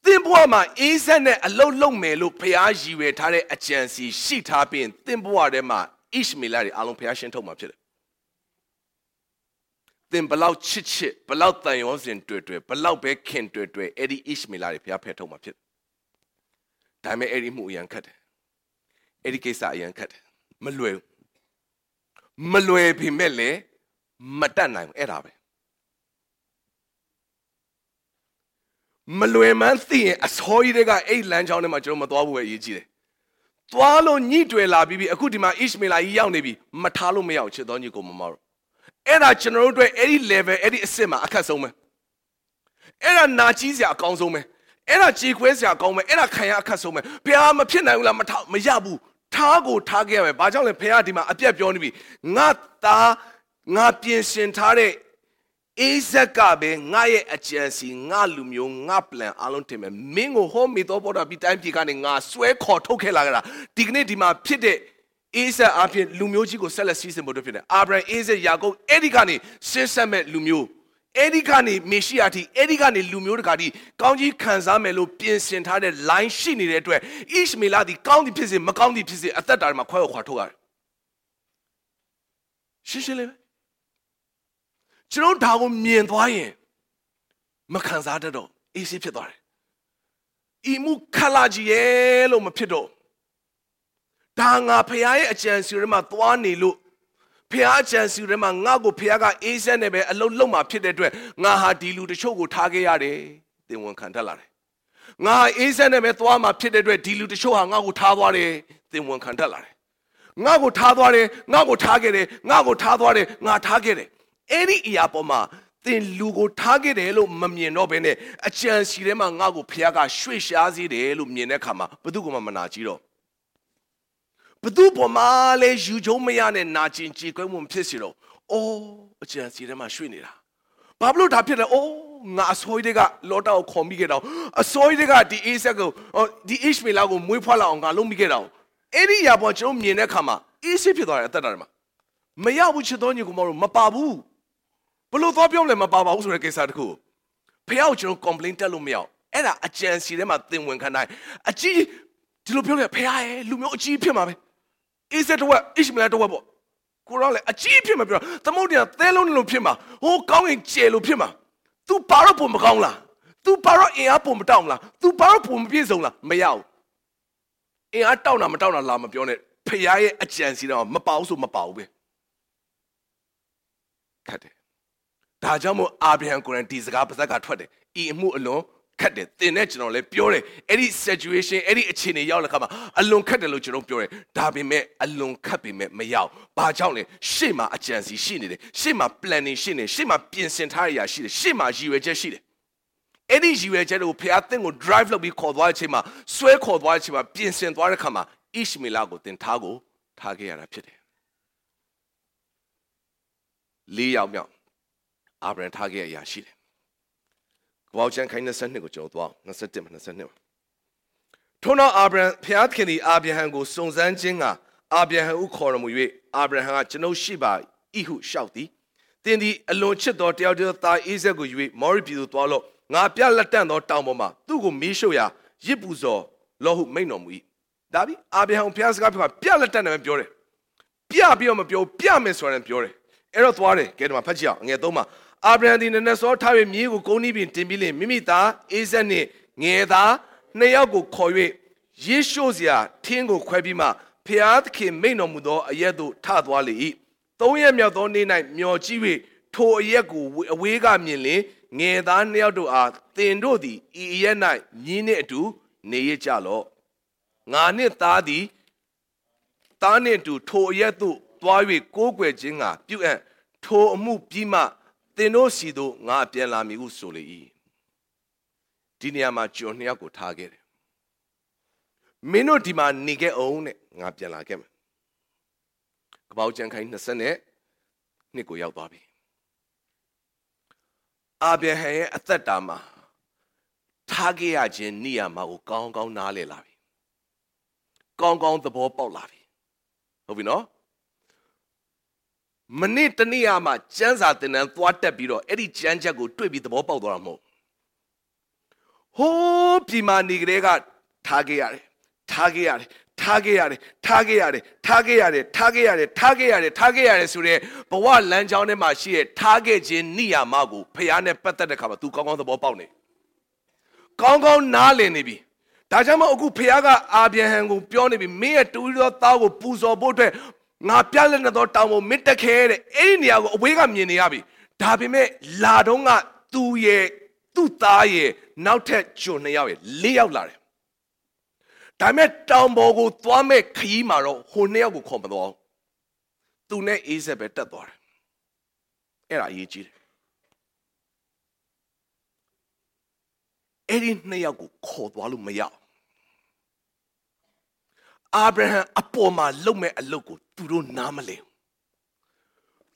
သင်ဘဝမှာအေးဆက်နဲ့အလုတ်လုံမယ်လို့ဖခင်ရည်ရွယ်ထားတဲ့အကြံစီရှိထားပြီးသင်ဘဝထဲမှာအိရှမေလတွေအလုံးဖျားရှင်းထုတ်မှာဖြစ်တယ်။သင်ဘလောက်ချစ်ဘလောက်တန်ရုံးစင်တွေ့ဘလောက်ပဲခင်တွေ့အဲ့ဒီအိရှမေလတွေဖျားဖယ်ထုတ်မှာဖြစ်တယ်။ဒါပေမဲ့အဲ့ဒီမှုအရန်ခတ်တယ်။အဲ့ဒီကိစ္စအရန်ခတ်တယ်။မလွယ်ပေမဲ့လည်းမတတ်နိုင်ဘူးအဲ့ဒါပဲ။မလွယ်မှန်းသိရင်အစိုးရတွေကအဲ့လမ်းကြောင်းထဲမှာကျွန်တော်မသွားဘူးပဲအရေးကြီးတယ်။သွားလို့ညှိတွေလာပြီးအခုဒီမှာအစ်မေလာကြီးရောက်နေပြီမထားလို့မရအောင်ချစ်တော်ညီကိုမမတော့အဲ့ဒါကျွန်တော်တို့အတွက်အဲ့ဒီ level အဲ့ဒီအဆင့်မှာအခက်ဆုံးပဲအဲ့ဒါနာကြီးစရာအကောင်းဆုံးပဲအဲ့ဒါကြေခွဲစရာအကောင်းပဲအဲ့ဒါခံရအခက်ဆုံးပဲဘုရားမဖြစ်နိုင်ဘူးလားမထားမရဘူးထားကိုထားခဲ့ရမယ်ဘာကြောင့်လဲဘုရားဒီမှာအပြက်ပြောနေပြီငါသားငါပြင်ဆင်ထားတဲ့အိဇက်ကပဲငါရဲ့အကြံစီငါလူမျိုးငါ plan အလုံးတင်မယ်မင်းကိုဟောမိတော့ပေါ်တာပြီးတိုင်းပြည်ကနေငါဆွဲခေါ်ထုတ်ခဲ့လာကြတာဒီကနေ့ဒီမှာဖြစ်တဲ့အိဇက်အပြင်လူမျိုးကြီးကိုဆက်လက်စီးဆင်းဖို့တို့ဖြစ်တယ်အာဗြဟံအိဇက်ယာကုပ်အဲ့ဒီကနေဆင်းဆက်မဲ့လူမျိုးအဲ့ဒီကနေမေရှိယအထိအဲ့ဒီကနေလူမျိုးတကာဒီကောင်းကြီးခံစားမယ်လို့ပြင်ဆင်ထားတဲ့ line ရှိနေတဲ့အတွက်အိရှမေလဒီကောင်းသည်ဖြစ်စေမကောင်းသည်ဖြစ်စေအသက်တာမှာခွဲထုတ်ရတယ်ရှင်းလေးပဲကျွန်တော်ဒါကိုမြင်သွားရင်မခံစားတတ်တော့အေးဆေးဖြစ်သွားတယ်။ဤမှုခလာကြီးရဲ့လို့မဖြစ်တော့ဒါငါဖခင်ရဲ့အကြံစီတွေမှာသွားနေလို့ဖခင်အကြံစီတွေမှာငါ့ကိုဖခင်ကအေးဆက်နေပဲအလုံးလုံးမှာဖြစ်တဲ့အတွက်ငါဟာဒီလူတချို့ကိုထားခဲ့ရတယ်သင်ဝန်ခံတတ်လာတယ်။ငါအေးဆက်နေပဲသွားမှာဖြစ်တဲ့အတွက်ဒီလူတချို့ဟာငါ့ကိုထားသွားတယ်သင်ဝန်ခံတတ်လာတယ်။ငါ့ကိုထားသွားတယ်အဲ့ဒီအရာပေါ်မှာသင်လူကိုထားခဲ့တယ်လို့မမြင်တော့ဘဲနဲ့အကြံစီထဲမှာငါ့ကိုဖခင်ကရွှေ့ရှားစေတယ်လို့မြင်တဲ့အခါမှာဘသူကမှမနာကြည့်တော့ဘသူပေါ်မှာလဲယူချုံမရနဲ့နာကျင်ကြေကွဲမှုဖြစ်စီတော့အော်အကြံစီထဲမှာရွှေ့နေတာဘာလို့ဒါဖြစ်လဲအော်ငါအစိုးရကလောတာကိုခေါ်မိခဲ့တော့အစိုးရကဒီအေးဆက်ကိုဒီအိရှမေလကိုမွေးဖွားလာအောင်ငါလုပ်မိခဲ့တော့အဲ့ဒီအရာပေါ်ကျွန်တော်မြင်တဲ့အခါမှာအေးစစ်ဖြစ်သွားတယ်အသက်တာထဲမှာမရဘူးချစ်တော်ညီကိုမတော်မပါဘူးဘလို့သွားပြောလဲမပါပါဘူးဆိုတဲ့ကိစ္စတခုဖះကိုကျွန်တော် complaint တက်လို့မရ အဲ့ဒါအကြံစီထဲမှာသင်ဝင်ခံတိုင်းအကြီးဒီလိုပြောလိုက်ဖះရဲ့လူမျိုးအကြီးဖြစ်မှာပဲအေးစက်တော့အိရှမလတော့ပေါ့ကိုရောလည်းအကြီးဖြစ်မှာပြောသမုတ်တရားသဲလုံးနဲ့လုံးဖြစ်မှာဟိုကောင်းရင်ကျယ်လို့ဖြစ်မှာ तू ပါတော့ပုံမကောင်းလား तू ပါတော့အင်အားပုံမတောက်လား तू ပါတော့ပုံမပြည့်စုံလားမရဘူးအင်အားတောက်တာမတောက်တာလာမပြောနဲ့ဖះရဲ့အကြံစီတော့မပေါဘူးဆိုမပေါဘူးပဲခတ်တယ်ဒါကြောင့်မို့အာဗြဟံကိုရန်ဒီစကားပါဇက်ကထွက်တယ်ဤအမှုအလွန်ခက်တယ်သင်နဲ့ကျွန်တော်လည်းပြောတယ်အဲ့ဒီ situation အဲ့ဒီအခြေအနေရောက်တဲ့အခါမှာအလွန်ခက်တယ်လို့ကျွန်တော်ပြောတယ်ဒါပေမဲ့အလွန်ခက်ပေမဲ့မရောက်ဘာကြောင့်လဲရှေ့မှာအကြံစီရှိနေတယ်ရှေ့မှာ planning ရှိနေရှေ့မှာပြင်ဆင်ထားရရရှိတယ်ရှေ့မှာရည်ရွယ်ချက်ရှိတယ်အဲ့ဒီရည်ရွယ်ချက်ကိုဖျားသင်ကို drive လုပ်ပြီးခေါ်သွားတဲ့အချိန်မှာဆွဲခေါ်သွားတဲ့အချိန်မှာပြင်ဆင်သွားတဲ့အခါမှာအိရှမေလကိုသင်ထားခဲ့ရတာဖြစ်တယ်လေးယောက်မြောက်အာဗြဟံထားခဲ့ရရရှိတယ်ကွာချန်ခိုင်း22ကိုကျွန်တော်သွား21မှ22ထို့နောက်အာဗြဟံဖျားသခင်သည်အာဗြဟံကိုစုံစမ်းခြင်းကအာဗြဟံဟုခေါ်ရမူ၍အာဗြဟံကကျွန်ုပ်ရှိပါ၏ဟုလျှောက်သည်သင်သည်အလွန်ချစ်သောတယောက်တည်းသောသားအေးဇက်ကိုယူ၍မောရိပြည်သို့သွားလော့ငါပြလက်တန့်သောတောင်ပေါ်မှသူ့ကိုမေးလျှော့ရာရစ်ပူဇော်လော့ဟုမိန့်တော်မူ၏ဒါပြီးအာဗြဟံဖျားစကားပြောပြလက်တန့်တယ်ပြောတယ်ပြပြောမပြောပြမယ်ဆိုတယ်ပြောတယ်အဲ့တော့သွားတယ်ကဲဒီမှာဖတ်ကြည့်အောင်ငွေ3မှာအာဗြဟံသည်နနက်စောထား၍မြေကိုကုန်းနှီးပင်တင်ပြီးလျှင်မိမိသားအေဇက်နှင့်ငယ်သား2ယောက်ကိုခေါ်၍ယေရှုစရာထင်းကိုခွဲပြီးမှဖျားသခင်မိန့်တော်မူသောအရက်သို့ထသွားလေ၏3ရက်မြောက်သောနေ့၌မျှော်ကြည့်၍ထိုအရက်ကိုအဝေးကမြင်လျှင်ငယ်သား2ယောက်တို့အားသင်တို့သည်ဤအရက်၌မြင်းနှင့်အတူနေရကြလော့ငါနှင့်သားသည်သားနှင့်အတူထိုအရက်သို့သွား၍ကိုးကွယ်ခြင်းငှာပြုအပ်ထိုအမှုပြီးမှသင်တို့စီတို့ငါပြန်လာမည်ဟုဆိုလေ၏ဒီနေရာမှာကျွန်နှစ်ယောက်ကိုထားခဲ့တယ်မင်းတို့ဒီမှာနေခဲ့အောင်နဲ့ငါပြန်လာခဲ့မယ်ကပောက်ကျန်ခိုင်း20နဲ့နှစ်ကိုရောက်သွားပြီအာဗြဟံရဲ့အသက်တာမှာထားခဲ့ရခြင်းနေရာမှာကိုကောင်းကောင်းနားလည်လာပြီကောင်းကောင်းသဘောပေါက်လာပြီဟုတ်ပြီနော်မနေ့တနေ့မှကျန်းစာသင်တန်းသွားတက်ပြီးတော့အဲ့ဒီကျန်းချက်ကိုတွေ့ပြီးသဘောပေါက်သွားတာမဟုတ်ဟိုးပြီမာနေကလေးကထားခဲ့ရတယ်ဆိုတဲ့ဘဝလမ်းကြောင်းထဲမှာရှိတဲ့ထားခဲ့ခြင်းနိယာမကိုဖျားနဲ့ပတ်သက်တဲ့ခါမှာ तू ကောင်းကောင်းသဘောပေါက်နေကောင်းကောင်းနားလည်နေပြီဒါကြောင့်မို့အခုဖျားကအာဗြဟံကိုပြောနေပြီမင်းရဲ့တူတော်သားကိုပူဇော်ဖို့အတွက်ငါပြလက်နေတော့တောင်ပေါ်မစ်တက်ခဲတဲ့အဲ့ဒီနေရာကိုအဝေးကမြင်နေရပြီဒါပေမဲ့လာတော့ကသူ့သားရဲ့နောက်ထပ်ကျွန်2ယောက်ရဲ့4ယောက်လာတယ်ဒါပေမဲ့တောင်ပေါ်ကိုသွားမဲ့ခရီးမှာတော့ဟို2ယောက်ကိုခေါ်မသွားသူနဲ့အေးဆက်ပဲတက်သွားတယ်အဲ့ဒါအရေးကြီးတယ်အဲ့ဒီ2ယောက်ကိုခေါ်သွားလို့မရအာဗြဟံအပေါ်မှာလုံမဲ့အလုပ်ကိုသူတို့နားမလဲ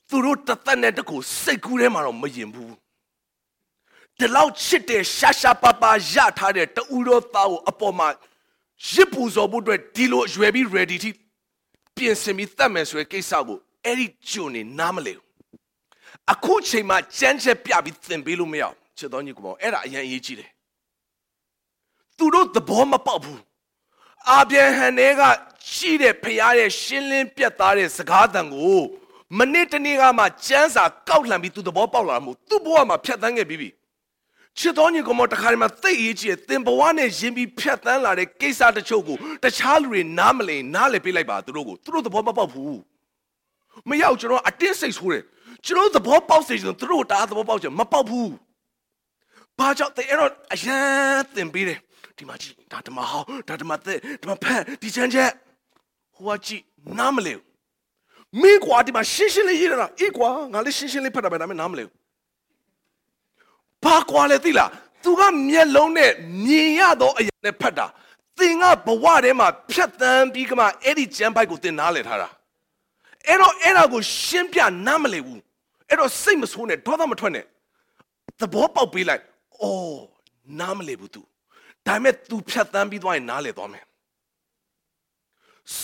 သူတို့တသက်နဲ့တကူစိတ်ကူးထဲမှာတော့မယင်ဘူးဒီလောက်ချစ်တဲ့ရှာပါရထားတဲ့တူတော်သားကိုအပေါ်မှာရစ်ပူဇော်ဖို့အတွက်ဒီလိုအရွယ်ပြီး ready ထိပြင်ဆင်ပြီးသတ်မယ်ဆိုတဲ့ကိစ္စကိုအဲ့ဒီကျွန်နေနားမလဲအခုချိန်မှာကြမ်းချက်ပြပြီးသင်ပေးလို့မရချစ်တော်ညီကောင်အဲ့ဒါအရင်အရေးကြီးတယ်သူတို့သဘောမပေါက်ဘူးအာဗြဟံနဲ့ကရှိတဲ့ဖရားရဲ့ရှင်းလင်းပြတ်သားတဲ့စကားတန်ကိုမနစ်တနေ့ကမှကျန်းစာကောက်လှန်ပြီးသူသဘောပေါက်လာမှုသူ့ဘဝမှာဖြတ်သန်းခဲ့ပြီချစ်တော်ညီကောင်မတခါတည်းမှာသိအရေးကြီးတဲ့သင်ဘဝနဲ့ယဉ်ပြီးဖြတ်သန်းလာတဲ့ကိစ္စတချို့ကိုတခြားလူတွေနားမလည်နားလည်ပေးလိုက်ပါသူတို့သဘောမပေါက်ဘူးမရောက်ကျွန်တော်အတင်းစိတ်ဆိုးတယ်ကျွန်တော်သဘောပေါက်စေချင်သူတို့တားသဘောပေါက်ချင်မပေါက်ဘူးဘာကြောင့်အဲ့တော့အရန်သင်ပေးတယ်ဒီမှာကြည့်ဒါဓမ္မဟောင်းဒါဓမ္မသစ်ဓမ္မဖန်ဒီချမ်းချက်ဟိုကကြည့်နားမလဲမင်းကွာဒီမှာရှင်းရှင်းလေးရေးရတာအေးကွာငါလည်းရှင်းရှင်းလေးဖတ်တာပဲဒါပေမဲ့နားမလဲဘာကွာလဲသိလား तू ကမျက်လုံးနဲ့မြင်ရသောအရာနဲ့ဖတ်တာသင်ကဘဝထဲမှာဖြတ်သန်းပြီးကမှအဲ့ဒီကျမ်းပိုက်ကိုသင်နားလည်ထားတာအဲ့တော့အဲ့ဒါကိုရှင်းပြနားမလဲဘူးအဲ့တော့စိတ်မဆိုးနဲ့ဒေါသမထွက်နဲ့သဘောပေါက်ပေးလိုက်အော်နားမလဲဘူး तूဒါမဲ့ तू ဖြတ်သန်းပြီးသွားရင်နားလည်သွားမယ်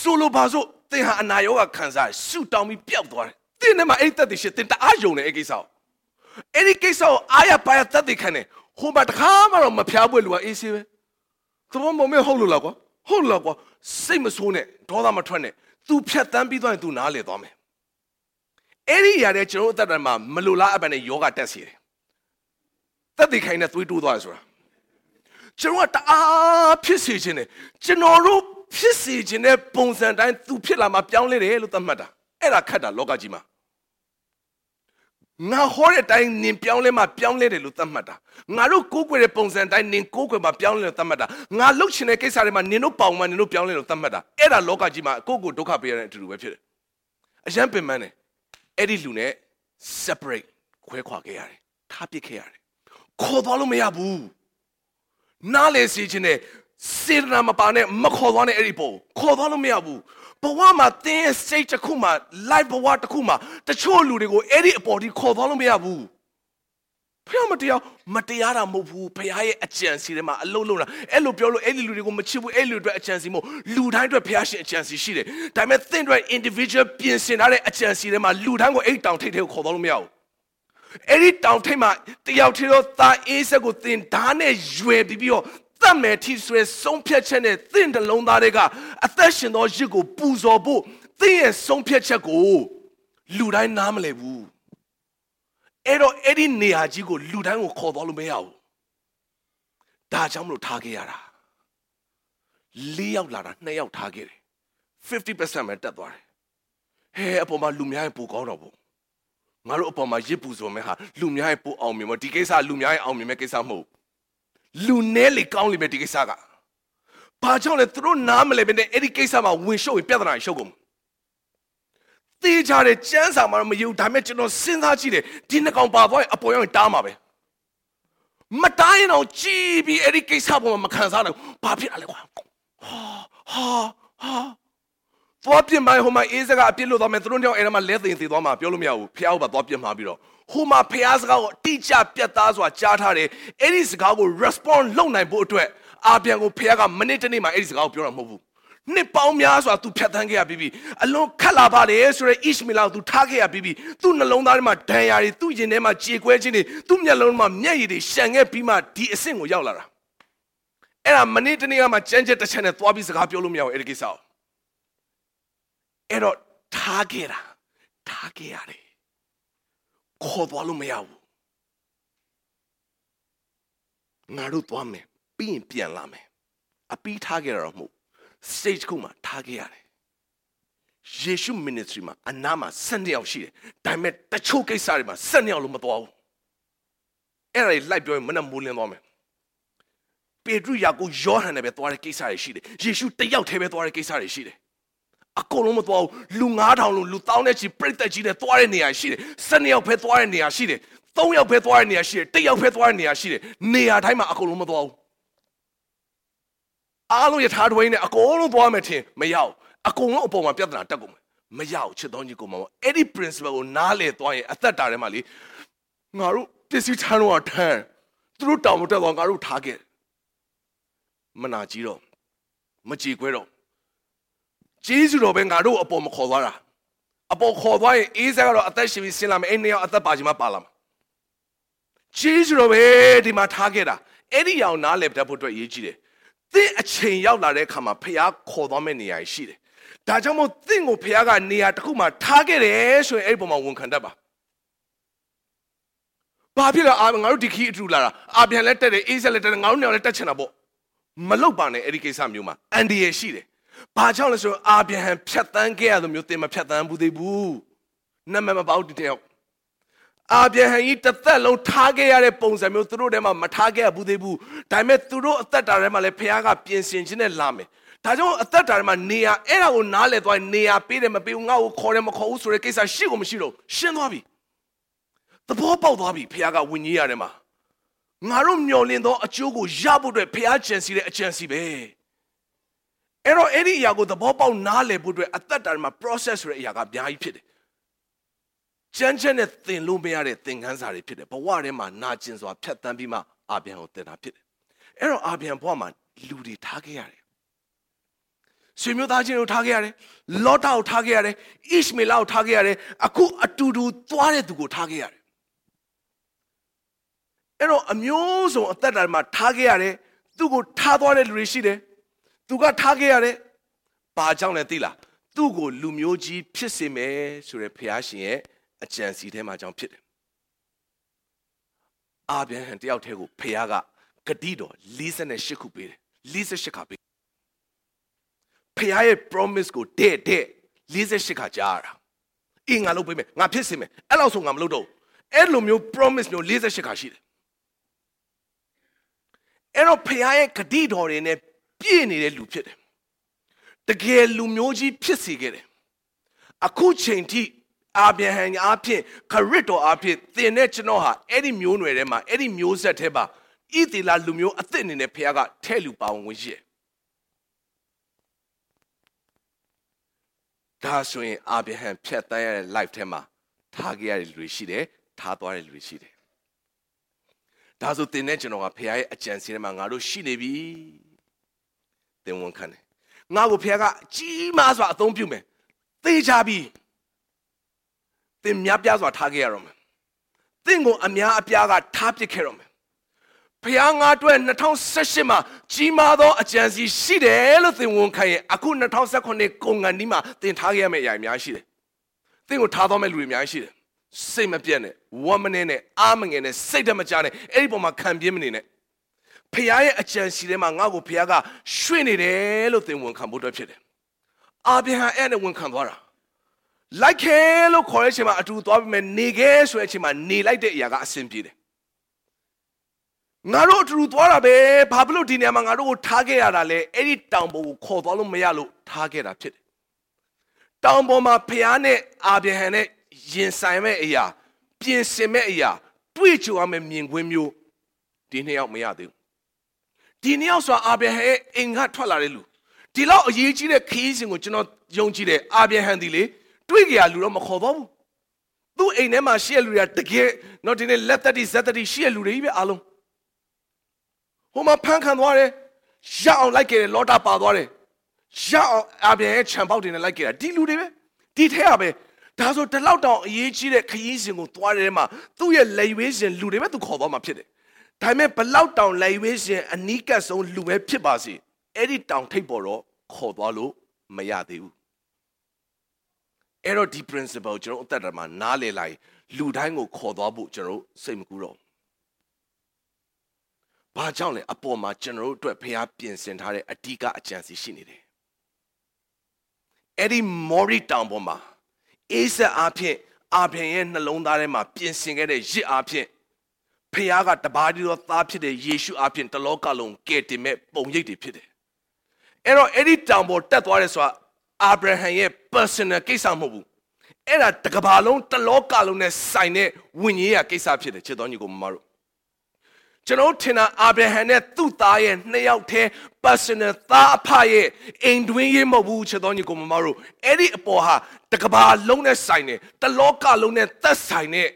ဆိုလိုပါစို့သင်ဟာအနာရောဂါခံစားဆူတောင်းပြီးပျောက်သွားတယ်သင်ထဲမှာအဲ့သက်တွေရှိသင်တအားယုံနေအဲ့ကိစ္စကိုအားရပါရသက်တွေခံနေဟ Who Nga hore tai nin piawnle ma piawnle de lu tammata nga ro kokwe de pongsan tai nin kokwe ma piawnle lu tammata nga luk chin de kaisa de ma nin lo paw ma nin lo piawnle lu tammata era loka ji ma kokko dukha pe ya de atu be phit a yan pin man de edi lu ne separate khwe khwa ke ya de tha pit ke ya de kho twa lo ma ya bu na le si chin de sirna ma pa ne ma kho twa ne edi po kho twa lo ma ya bu Bawama ten say Takuma, live Bawa Takuma, the Cholugo, any body called Olomiabu. Priamatia, Matiara Mobu, Payay at chance, Sirema, Lolona, Elopiolo, Elugo, Machibu, Elu, a chance, Ludang, a Piashi, a chance, Shire, Dimethendra, individual, Piensenare, a chance, Sirema, Ludango, 8 down, take Colomio. Any down Tema, the Altero, that is a good thing, Dane, Jue, Bibio. The metis were some piachene, thin the long narega, a fashion or jigo, booze or boo, thin some piachago. Ludai namlebu. Edo edi nea jigo, Ludan will call Olumeao. Dajamlo tagiara. Leo Lara, Neo Tagere. 50% at that one. Hey, upon my Lumia book honorable. Maro upon my jibus or meha, Lumia book on me, what decaysa Lumia on me make some hope. Lunelli County Medicasaga. Pajole through Namle in the Edicasama Winshow with Pedra Shogum. These are the chance I am you dimensional Sinhachide, Dinacom Bavoy, Apoyo Damabe. Matino G. B. Edicasabo Macanzano, Papi Alewa. Ha ha ha. Fopium by whom I is a pillow of Metronio and my left in the Doma, Piolumia, Piauba, Bopium Habiro. Huma Piazga, teacher Piatazwa, Chatare, Edisga will respond long night boat to it. Abiango Piaga, Manitanima, Edisga, Pura Mobu. Nepaumiaswa to Piatanga Bibi, along Calaba, the Esra, Ishmila to Tagia Bibi, Tunalona, my Tayari, Tujanema, Chiquajini, Tunaloma, Nayidi, Shanga Pima, Tiasingo Yaulara. And I'm Manitanima, my change at the Senate, Wabis Gapiolumia, Edisao. Ero tagera tageare khodwalumeau naru twame pin pian lame api tagera mu stage kuma tageare Yeshu ministry ma anama Sunday out shire daimet tachu kaisa re ma Sunday out lo ma twao era live pyo mana mulin twame Pedro Yaku Johan ne be tware kaisa re shire Yeshu tayauk the be tware kaisa re shire A column to Lungadon, Lutanachi, Pritachi, the Thwarnia Shire, Sunny of Petwarnia Shire, Thoya Petwarnia Shire, Tayo Petwarnia Shire, Nea Time Acolumodo. Alloy at Hardway, a column to Mayao, a column upon my Piatra Tagum, Mayao, Chedonico, any principle, Nale, Thoy, at that time, Mali. Naru, this is Hanu at her. Through Tamu Talangaru target Manajiro, Machiquero. Jesus Robengaru upon Kolara. Upon Hawaii is our attention with Silam any other Bajima Palam. Jesus Robe di Matagera, any young now left up to Egypt. They a chain young Lare Kama Pia Kodomeni Ishid. Tajamo thing of Piaga near Takuma target as your Aboma Wunkandaba. Babila Amangariki Rulara, Abian letter is a letter and now letter Chenabo. Malobane Erike Samuma, and the Ashide. Pajamas or Abraham Chatangia, the Mutima Chatan Budibu. Number about the tail. Abraham eat the fellow Tagare Pons and Mutru Dema Mataga Budibu. Dimeturu at that Aremale Piaga Piensi Engineer Lame. Tajo at that Arma near Era Unale by near Pidem a Bunga, Corema Coast or a case of Shigo Mishiro, Shinobi. The Popo Lobby Piaga Winyarema. Marum Yolindo, a Chugo, Jabu de Piachansi, a Chancy Bay. Ero any yago the bobo nale budwe at that time a process re yaga biaipid. Jensen thin lumiare thing hands are repeated, but what am I not jins or pet than bima abian pit? Ero abian bomb, ludi tagiare. Simulajino tagiare, lot out tagiare, Ishmael out tagiare, aku atudu, tuare to go tagiare. အဲ့တော့အမျိုးဆုံးအသက်တာမှာထားခဲ့ရတယ်သူ့ကိုထားသွားတဲ့လူတွေရှိတယ်သူကထားခဲ့ရတယ်ဘာကြောင့်လဲသိလားသူ့ကိုလူမျိုးကြီးဖြစ်စေမယ်ဆိုတဲ့ဘုရားရှင်ရဲ့အကြံစီထဲမှာကြောင့်ဖြစ်တယ်အာဗြဟံတယောက်တည်းကိုဘုရားကဂတိတော်48ခုပေးတယ်48ခါပေးဘုရားရဲ့ promise ကိုတဲ့48ခါကြားရတာအင်းငါလုပ်ပေးမယ်ငါဖြစ်စေမယ်အဲ့လောက်ဆိုငါမလုပ်တော့အဲ့လိုမျိုး promise မျိုး48ခါရှိတယ်အဲ့တော့ဘုရားရဲ့ဂတိတော်တွေနဲ့ပြည့်နေတဲ့လူဖြစ်တယ်တကယ်လူမျိုးကြီးဖြစ်စေခဲ့တယ်အခုချိန်ထိအာဗြဟံအားဖြင့်ခရစ်တော်အားဖြင့်သင်နဲ့ကျွန်တော်ဟာအဲ့ဒီမျိုးနွယ်ထဲမှာအဲ့ဒီမျိုးဆက်ထဲမှာဣသရေလလူမျိုးအသစ်အနေနဲ့ဘုရားကထဲ့လူပါဝင်ရှိတယ်ဒါဆိုရင်အာဗြဟံဖြတ်တန်းရတဲ့ life ထဲမှာထားခဲ့ရတဲ့လူတွေရှိတယ်ထားသွားတဲ့လူတွေရှိတယ်ဒါဆိုသင်နဲ့ကျွန်တော်ကဘုရားရဲ့အကြံစီထဲမှာငါတို့ရှိနေပြီသင်ဝန်ခံတယ်ငါ့ကိုဘုရားကကြီးမားစွာအသုံးပြုမယ်သိကြပြီသင်များပြားစွာထားခဲ့ရတော့မယ်သင်ကိုအများအပြားကထားပစ်ခဲ့ရတော့မယ်ဘုရားငါအတွက်2018မှာကြီးမားသောအကြံစီရှိတယ်လို့သင်ဝန်ခံရင်အခု2019ကုန်ကန်ဒီမှာသင်ထားခဲ့ရမယ့်အရာအများရှိတယ်သင်ကိုထားသွားမယ့်လူတွေအများရှိတယ်စိတ်မပြတ်နဲ့ဝမ်းမနည်းနဲ့အားမငယ်နဲ့စိတ်တမကြနဲ့အဲ့ဒီပုံမှာခံပြင်းမနေနဲ့ဖျားရဲ့အကြံစီထဲမှာငါ့ကိုဖျားကရွှေ့နေတယ်လို့သင်ဝန်ခံဖို့အတွက်ဖြစ်တယ်အာဗြဟံအဲ့နဲ့ဝန်ခံသွားတာလိုက်ခဲလို့ခေါ်တဲ့အချိန်မှာအတူသွားပြီးမယ်နေခဲဆိုတဲ့အချိန်မှာနေလိုက်တဲ့အရာကအဆင်ပြေတယ်ငါတို့အတူသွားတာပဲဘာဖြစ်လို့ဒီနေရာမှာငါတို့ကိုထားခဲ့ရတာလဲအဲ့ဒီတောင်ပေါ်ကိုခေါ်သွားလို့မရလို့ထားခဲ့တာဖြစ်တယ်တောင်ပေါ်မှာဖျားနဲ့အာဗြဟံနဲ့ရင်ဆိုင်မဲ့အရာပြင်ဆင်မဲ့အရာတွေ့ကြုံရမယ့်မြင်ကွင်းမျိုးဒီနှစ်ယောက်မရသေးဘူးဒီနှစ်ယောက်ဆိုအာဗြဟံအိမ်ကထွက်လာတဲ့လူဒီလောက်အရေးကြီးတဲ့ခီးစဉ်ကိုကျွန်တော်ယုံကြည်တယ်အာဗြဟံဒီလေတွေ့ကြရလူတော့မခေါ်ပါဘူးသူ့အိမ်ထဲမှာရှိရလူတွေကတကယ်တော့ဒီနေ့လက်သက်တိဇက်သက်တိရှိရလူတွေကြီးပဲအားလုံးဟိုမှာဖန်ခံသွားတယ်ရအောင်လိုက်ခဲ့တယ်လော်တာပါသွားတယ်ရအောင်အာဗြဟံခြံပေါက်တင်နဲ့လိုက်ခဲ့တာဒီလူတွေပဲဒီထဲကပဲဒါဆိုဒီလောက်တောင်အရေးကြီးတဲ့ခရီးစဉ်ကိုသွားတဲ့ထဲမှာသူ့ရဲ့လက်ရွေးစဉ်လူတွေပဲသူခေါ်သွားမှာဖြစ်တယ်။ဒါပေမဲ့ဘလောက်တောင်လက်ရွေးစဉ်အနီးကပ်ဆုံးလူပဲဖြစ်ပါစေအဲ့ဒီတောင်ထိပ်ပေါ်တော့ခေါ်သွားလို့မရသေးဘူး။အဲ့တော့ဒီ principle ကျွန်တော်အသက်တာမှာနားလည်လိုက်လူတိုင်းကိုခေါ်သွားဖို့ကျွန်တော်စိတ်မကူတော့ဘူး။ဘာကြောင့်လဲအပေါ်မှာကျွန်တော်တို့အတွက်ဖျားပြင်ဆင်ထားတဲ့အဓိကအကြံစီရှိနေတယ်။အဲ့ဒီ Mori တောင်ပေါ်မှာအေးဆက်အားဖြင့်အာဗြဟံရဲ့နှလုံးသားထဲမှာပြင်ဆင်ခဲ့တဲ့ရစ်အားဖြင့်ဖခင်ကတပါးတည်းသောသားဖြစ်တဲ့ယေရှုအားဖြင့်တလောကလုံးကယ်တင်မဲ့ပုံရိပ်တွေဖြစ်တယ်။အဲ့တော့အဲ့ဒီတောင်ပေါ်တက်သွားတဲ့ဆိုတာအာဗြဟံရဲ့ personal ကိစ္စမဟုတ်ဘူး။အဲ့ဒါတကမ္ဘာလုံးတလောကလုံးနဲ့ဆိုင်တဲ့ဝိညာဉ်ရေးကိစ္စဖြစ်တယ်ချစ်တော်ညီကိုမမတို့ကျွန်တော်ထင်တာအာဗြဟံနဲ့သူ့သားရဲ့နှစ်ယောက်တည်း personal သားအဖရဲ့အိမ်တွင်းရေးမဟုတ်ဘူးချစ်တော်ညီကိုမမတို့အဲ့ဒီအပေါ်ဟာတကဘာလုံးနဲ့ဆိုင်တယ်တလောကလုံးနဲ့သက်ဆိုင်တဲ့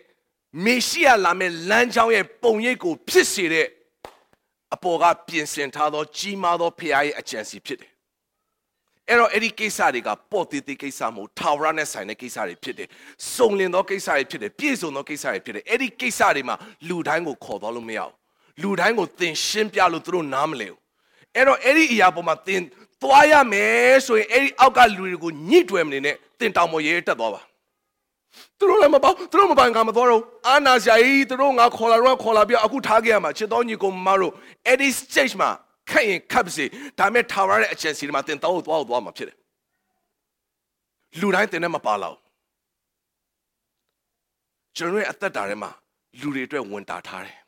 မေရှိယလာမယ့်လမ်းကြောင်းရဲ့ပုံရိပ်ကိုဖြစ်စေတဲ့အပေါ်ကပြင်ဆင်ထားသောကြီးမားသောဖခင်ရဲ့အကြံစီဖြစ်တယ်အဲ့တော့အဲ့ဒီကိစ္စတွေကပေါ်သေးသေးကိစ္စမဟုတ်ထာဝရနဲ့ဆိုင်တဲ့ကိစ္စတွေဖြစ်တယ်စုံလင်သောကိစ္စတွေဖြစ်တယ်ပြည့်စုံသောကိစ္စတွေဖြစ်တယ်အဲ့ဒီကိစ္စတွေမှာလူတိုင်းကိုခေါ်သွားလို့မရဘူးလူတိုင်းကိုသင်ရှင်းပြလို့သူတို့နားမလည်ဘူးအဲ့တော့အဲ့ဒီအရာပေါ်မှာသင်သွားရမယ်ဆိုရင်အဲ့ဒီအောက်ကလူတွေကိုညှိတွယ်မနေနဲ့တင်တောင်ပေါ်ရဲတက်သွားပါသူတို့လည်းမပေါ့သူတို့မပိုင်ကမသွားတော့အာနာရှာကြီးသူတို့ငါခေါ်လာတော့ခေါ်လာပြီးအခုထားခဲ့ရမှာချစ်တော်ညီကိုမတို့အဲ့ဒီ stage မှာခက်ရင်ခပ်စေဒါမဲ့ထာဝရရဲ့အကျင့်စီတွေမှာတင်တောင်ကိုသွားမှာဖြစ်တယ်လူတိုင်းတင်နဲ့မပါလောက်ကျွန်တော်ရဲ့အသက်တာထဲမှာလူတွေအတွက်ဝန်တာထားတယ်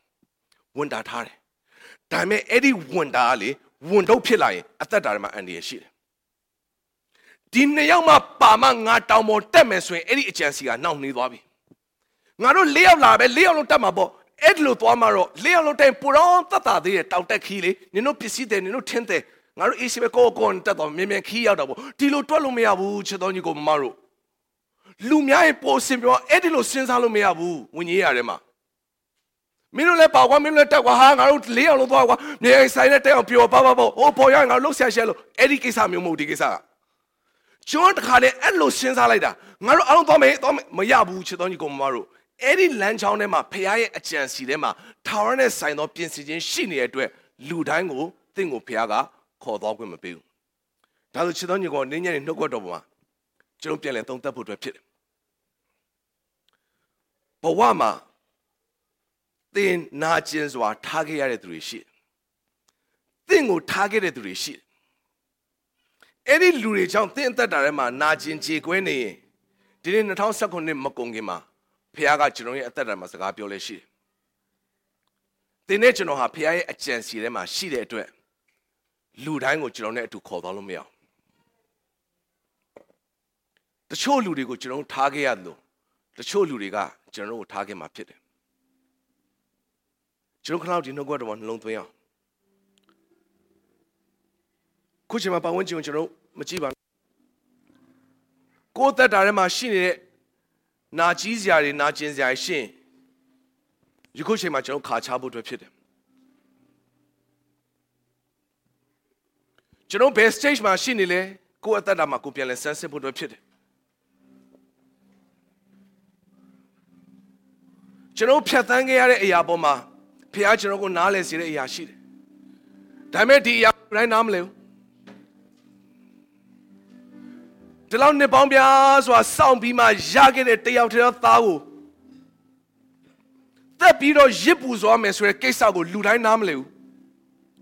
ဒါမဲ့အဲ့ဒီဝန်တာကလေဝန်တော့ဖြစ်လာရင်အသက်တာထဲမှာအန္တရာယ်ရှိတယ်ဒီနှစ်ယောက်မှပါမှငါတောင်ပေါ်တက်မယ်ဆိုရင်အဲ့ဒီအကြံစီကနောက်နေသွားပြီငါတို့၄ယောက်လာပဲ၄ယောက်လုံးတက်မှာပေါ့အဲ့ဒီလိုသွားမှာတော့၄ယောက်လုံးတက်ပူတော့တတ်တာသေးတယ်တောက်တက်ခီးလေနင်တို့ပစ္စည်းတယ်နင်တို့ထင်းတယ်ငါတို့ AC ပဲကိုတက်တော့မြန်မြန်ခီးရောက်တာပေါ့ဒီလိုတွက်လို့မရဘူးချစ်တော်ညီကိုမမတို့လူများရဲ့ပေါ်စင်ပြောအဲ့ဒီလိုစဉ်းစားလို့မရဘူးဝိညာဉ်ရာထဲမှာမင်းတို့လည်းပါကွာမင်းတို့လည်းတက်ကွာဟာငါတို့၄ယောက်လုံးသွားကွာနေအိမ်ဆိုင်နဲ့တက်အောင်ပျော်ပါပေါ့ဟိုပေါ်ရောက်ငါတို့လှုပ်ရှားရှားလို့အဲ့ဒီကိစ္စမျိုးမဟုတ်ဒီကိစ္စကကျွန်တော်တခါလေအဲ့လိုစဉ်းစားလိုက်တာငါတို့အားလုံးသွားမယ်မရဘူးချစ်တော်ညီကောင်မတို့ Every luncheon day, ma, Piyaya agency day, ma, Taiwanese sign up business, she need to do. Ludango, Tingo Piyaga, Kodogwe ma piu. Dalu chidon yugo ninyani nuko dobo ma. Chidon piyale tongta putwe pire. Bawa ma, tin na jenzwa target yare duishi. Tingo target yare duishi. Every luncheon tin ta dare ma na jenji kwenye. Dini natao sakoni makongi ma. Piaga Chironi at the Masagapio Shi. The nature of her Pia at Chancellema, she did to it. Ludango Chirone to Codolomia. The show Ludigo Chiron Tagiado, the show Ludiga, General Tagima Pit. Chirocloud did not go to one long way. Kuchima Pawanchi and Chiro, Machiba. Go that Darema, she did. Na jizia na jinzia shin. You could say my joke car chabo to pit. General best stage machine, go at that Macupian and sensible to pit. General Piatanga Yaboma, Piagero Nales Yashid. Damedi Yanamle. The long Nebombias was sound be my jagged at the outer thou. The beat of Jibus or Messer Casago, Ludai Namleu.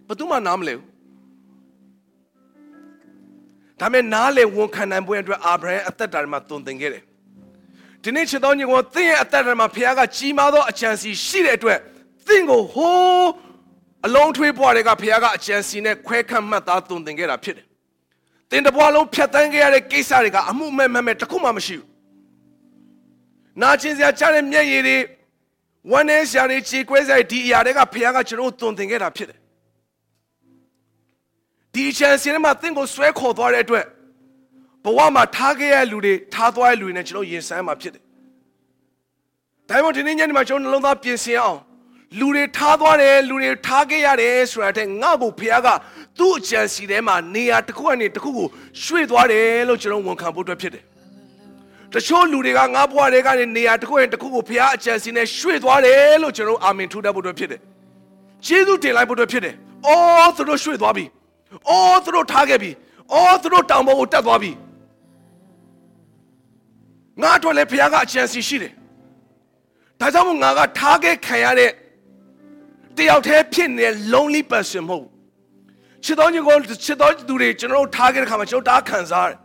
But do my Namleu. Tamenale won't can I wear to Abraham at the Darmaton than get it. The nature don't you want thing at the Darmapiaga Chimado a chance she at where thing go whole along to a boy like a Piaga a chance in a quack and Mataton than get a pit. Then the Boalo Piatanga Kisariga, a movement Takuma Mashu. Nachin the Acharem Yeri, one is Yarichi, Quesa, Diarega, Piaga, Chirotun, think it up. Teacher cinema thing was swear called for it. But one Matagea Lude, Tatwa Lunachino, yes, I'm up. Diamond in Indian, my own love up in Siao. Lude Tadwane, Lude Tagea, Esrat, and Nabu Piaga. Two chances them are near to go and it to go. Sweet water, Locheron won't come to pit. The show Ludigan up water and near to go and to go Pia chance in a sweet water, Locheron, I mean, to double the pit. Chidu till I put a pit. All through Sweet Wabby. All through Tagabi. All through Tambo Tabby. Not only Piaga chance is she. Tazamunga Tage Kayare. They out here pin a lonely person home. Chidon you go to Chidon do the general target Kamacho dark Kanzar.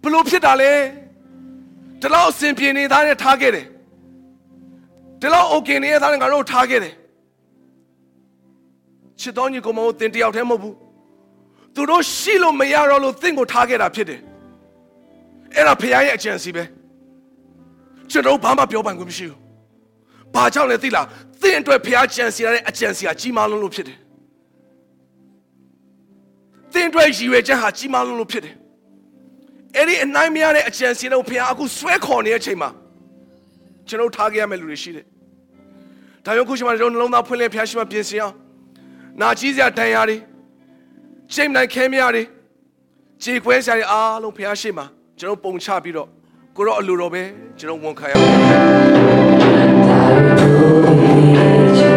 Blue Pitale, the law simply need a target. The law okay near than a road target. Chidon you go more than the automobu. To those Shilo Mayaro thing will target a pity. And a PI agency be. Chidon Pama Pioban Gumishu. Pajan Letila, think to a PI agency at Chimalo Pity. Then where you were Hachimalu Pit. Eddie and Namiare, a chance in Opiago, swear corner chamber. General Tagia Melurishi. Tayokushima don't loan up Pule Piashima Piesia. Najizia Tayari, James Nakamiari, Jiquesari Alo Piashima, General Ponchapiro, Guru Lurobe, General Wonkaya. She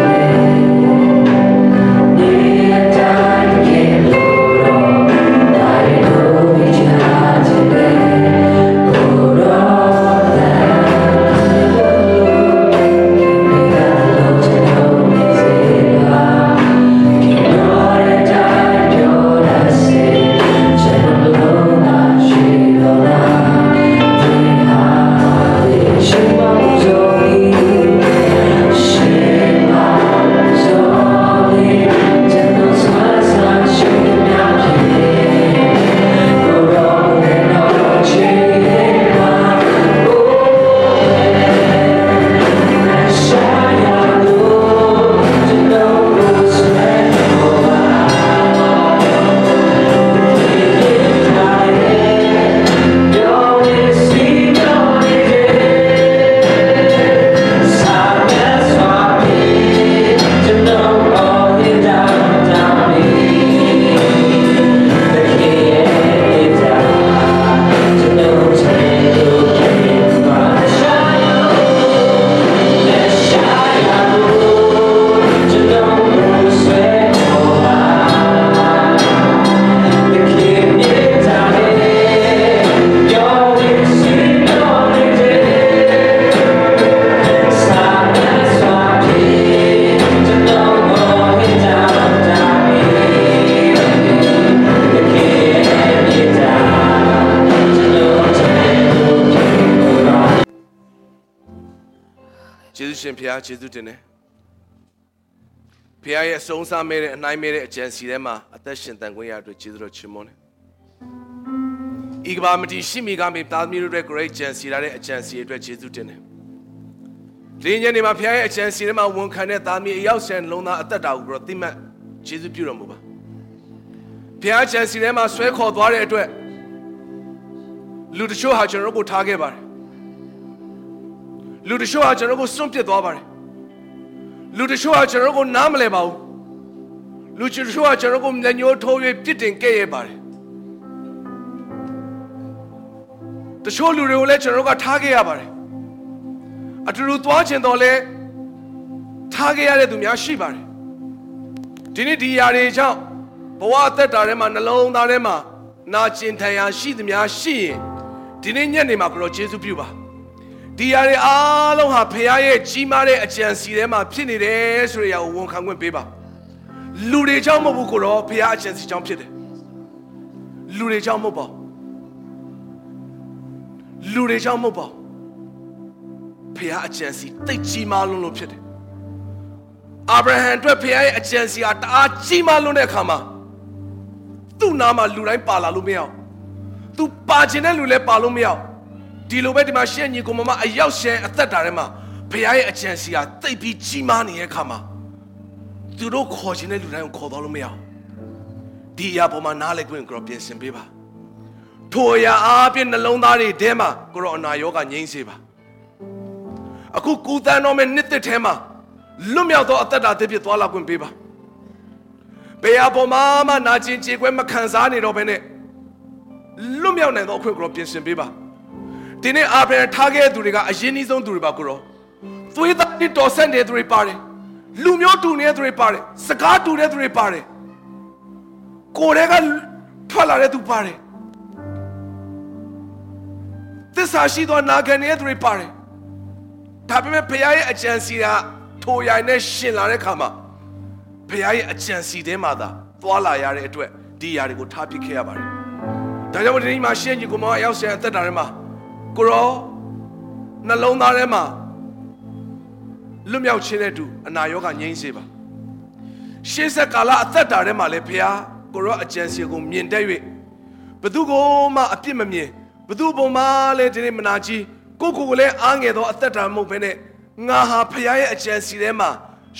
ရှင်ဘုရားယေရှုတင်တယ်ဘုရားရဲ့အဆုံးစားမဲ့တဲ့အနိုင်မဲ့တဲ့အကြံစီထဲမှာအသက်ရှင်တန်ခွင့်ရအတွက်ယေရှုတော်ချီးမွမ်းတယ်ဤကဘာမတီရှိမိကမေသားသမီးတို့ရဲ့ great ကြံစီထားတဲ့အကြံစီအတွက်ယေရှုတင်တယ်ဒီညနေမှာဘုရားရဲ့အကြံစီထဲမှာဝန်ခံတဲ့သားသမီးအယောက်ဆယ်လုံးသားအသက်တာကိုတော့သိမှတ်ယေရှုပြုတော်မူပါဘုရားကြံစီထဲမှာဆွဲခေါ်သွားတဲ့အတွက်လူတချို့ဟာကျွန်တော်တို့ကိုထားခဲ့ပါတယ်လူတချို့ဟာကျွန်တော်ကိုစွန့်ပစ်သွားပါတယ်လူတချို့ဟာကျွန်တော်ကိုနားမလည်ပါဘူးလူတချို့ဟာကျွန်တော်ကိုမျက်ညှိုးထိုး၍ပြစ်တင်ခဲ့ရပါတယ်တချို့လူတွေကိုလည်းကျွန်တော်ကထားခဲ့ရပါတယ်အတူတူသွားချင်တော့လဲထားခဲ့ရတဲ့သူများရှိပါတယ်ဒီနေ့ဒီရာတွေကြောင့်ဘဝအသက်တာထဲမှာနှလုံးသားထဲမှာနာကျင်ခံရရှိသမျှရှိရင်ဒီနေ့ညနေမှာကိုယ်တော်ယေရှုပြုပါဒီရတဲ့အားလုံးဟာဖခင်ရဲ့ကြီးမားတဲ့အကြံစီထဲမှာဖြစ်နေတယ်ဆိုရအောင်ဝန်ခံခွင့်ပေးပါလူတွေကြောင့်မဟုတ်ဘူးကိုတော့ဖခင်အကြံစီကြောင့်ဖြစ်တယ်လူတွေကြောင့်မဟုတ်ပါလူတွေကြောင့်မဟုတ်ပါဖခင်အကြံစီတိတ်ကြီးမားလွန်းလို့ဖြစ်တယ်အာဗြဟံအတွက်ဖခင်ရဲ့အကြံစီဟာတအားကြီးမားလွန်းတဲ့အခါမှာသူ့နာမှာလူတိုင်းပါလာလို့မရအောင်သူပါခြင်းတဲ့လူလည်းပါလို့မရအောင်ဒီလိုပဲဒီမှာရှင့်ညီကိုမမအရောက်ရှင့်အသက်တာထဲမှာဘုရားရဲ့အကြံစီဟာတိတ်ပြီးကြီးမားနေတဲ့အခါမှာသူတို့ခေါ်ခြင်းတဲ့လူတိုင်းကိုခေါ်သွားလို့မရအောင်ဒီအရာပေါ်မှာနားလည်ခွင့်ကိုတော့ပြင်ဆင်ပေးပါထိုအရာအားဖြင့်နှလုံးသားတွေထဲမှာကိုရောအနာရောဂါငြိမ်းစေပါအခုကူသန်းတော်မဲ့နှစ်သက်ထဲမှာလွတ်မြောက်သောအသက်တာသစ်ဖြစ်သွားလာခွင့်ပေးပါဘုရားပေါ်မှာမှနာကျင်ကြေကွဲမခံစားနေတော့ဘဲနဲ့လွတ်မြောက်နိုင်သောအခွင့်ကိုတော့ပြင်ဆင်ပေးပါဒီနေ့အာဗြဟံထားခဲ့တဲ့သူတွေကအရင်အနည်းဆုံးသူတွေပါကိုရောသွေးသားနဲ့တော်ဆက်တဲ့သူတွေပါတယ်လူမျိုးတူနေတဲ့သူတွေပါတယ်စကားတူတဲ့သူတွေပါတယ်ကိုယ်တည်းကထွက်လာတဲ့သူပါတယ်သစ္စာရှိသောနာခံနေတဲ့သူတွေပါတယ်ဒါပေမဲ့ဘုရားရဲ့အကြံစီကထိုရိုင်နဲ့ရှင်လာတဲ့ခါမှာဘုရားရဲ့အကြံစီထဲမှာသာသွာလာရတဲ့အတွက်ဒီຢာတွေကိုထားပစ်ခဲ့ရပါတယ်ဒါကြောင့်ဒီနေ့မှာရှင်ကြီးကိုမောင်ရောက်ဆယ်အသက်တာထဲမှာကိုရောနှလုံးသားထဲမှာလွတ်မြောက်ခြင်းနဲ့တူအနာရောဂါငြိမ်းစေပါရှေ့ဆက်ကာလအသက်တာထဲမှာလည်းဘုရားကိုရောအကြံစီကိုမြင်တတ်၍ဘသူကိုမှအပြစ်မမြင်ဘသူဘုံမှလည်းဒီနေ့မနာကြီးကိုကိုကိုလည်းအားငယ်သောအသက်တာမဟုတ်ဘဲနဲ့ငါဟာဘုရားရဲ့အကြံစီထဲမှာ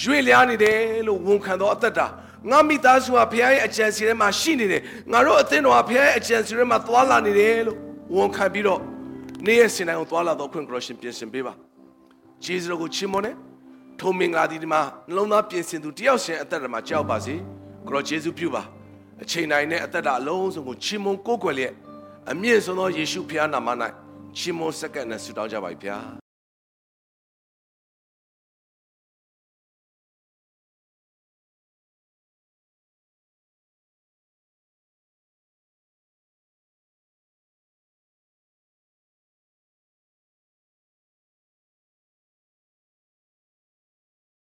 ရွေ့လျားနေတယ်လို့ဝန်ခံသောအသက်တာငါမိသားစုဟာဘုရားရဲ့အကြံစီထဲမှာရှိနေတယ်ငါတို့အသင်းတော်ဟာဘုရားရဲ့အကြံစီထဲမှာသွာလာနေတယ်လို့ဝန်ခံပြီးတော့နေ့ရက်စင်တိုင်းကိုသွာလာတော့ခွင့်ကရောရှင်ပြင်ဆင်ပေးပါယေရှုတော်ကိုချီးမွမ်းနဲ့ထိုမင်္ဂလာဒီမှာနှလုံးသားပြင်ဆင်သူတယောက်ရှင်အသက်တာမှာကြောက်ပါစေကရောယေရှုပြုပါအချိန်တိုင်းနဲ့အသက်တာအလုံးစုံကိုချီးမွမ်းကိုးကွယ်လျက်အမြင့်ဆုံးသောယေရှုဖခင်နာမ၌ချီးမွမ်းဆက်ကပ်နဲ့ဆုတောင်းကြပါ E ဗျာ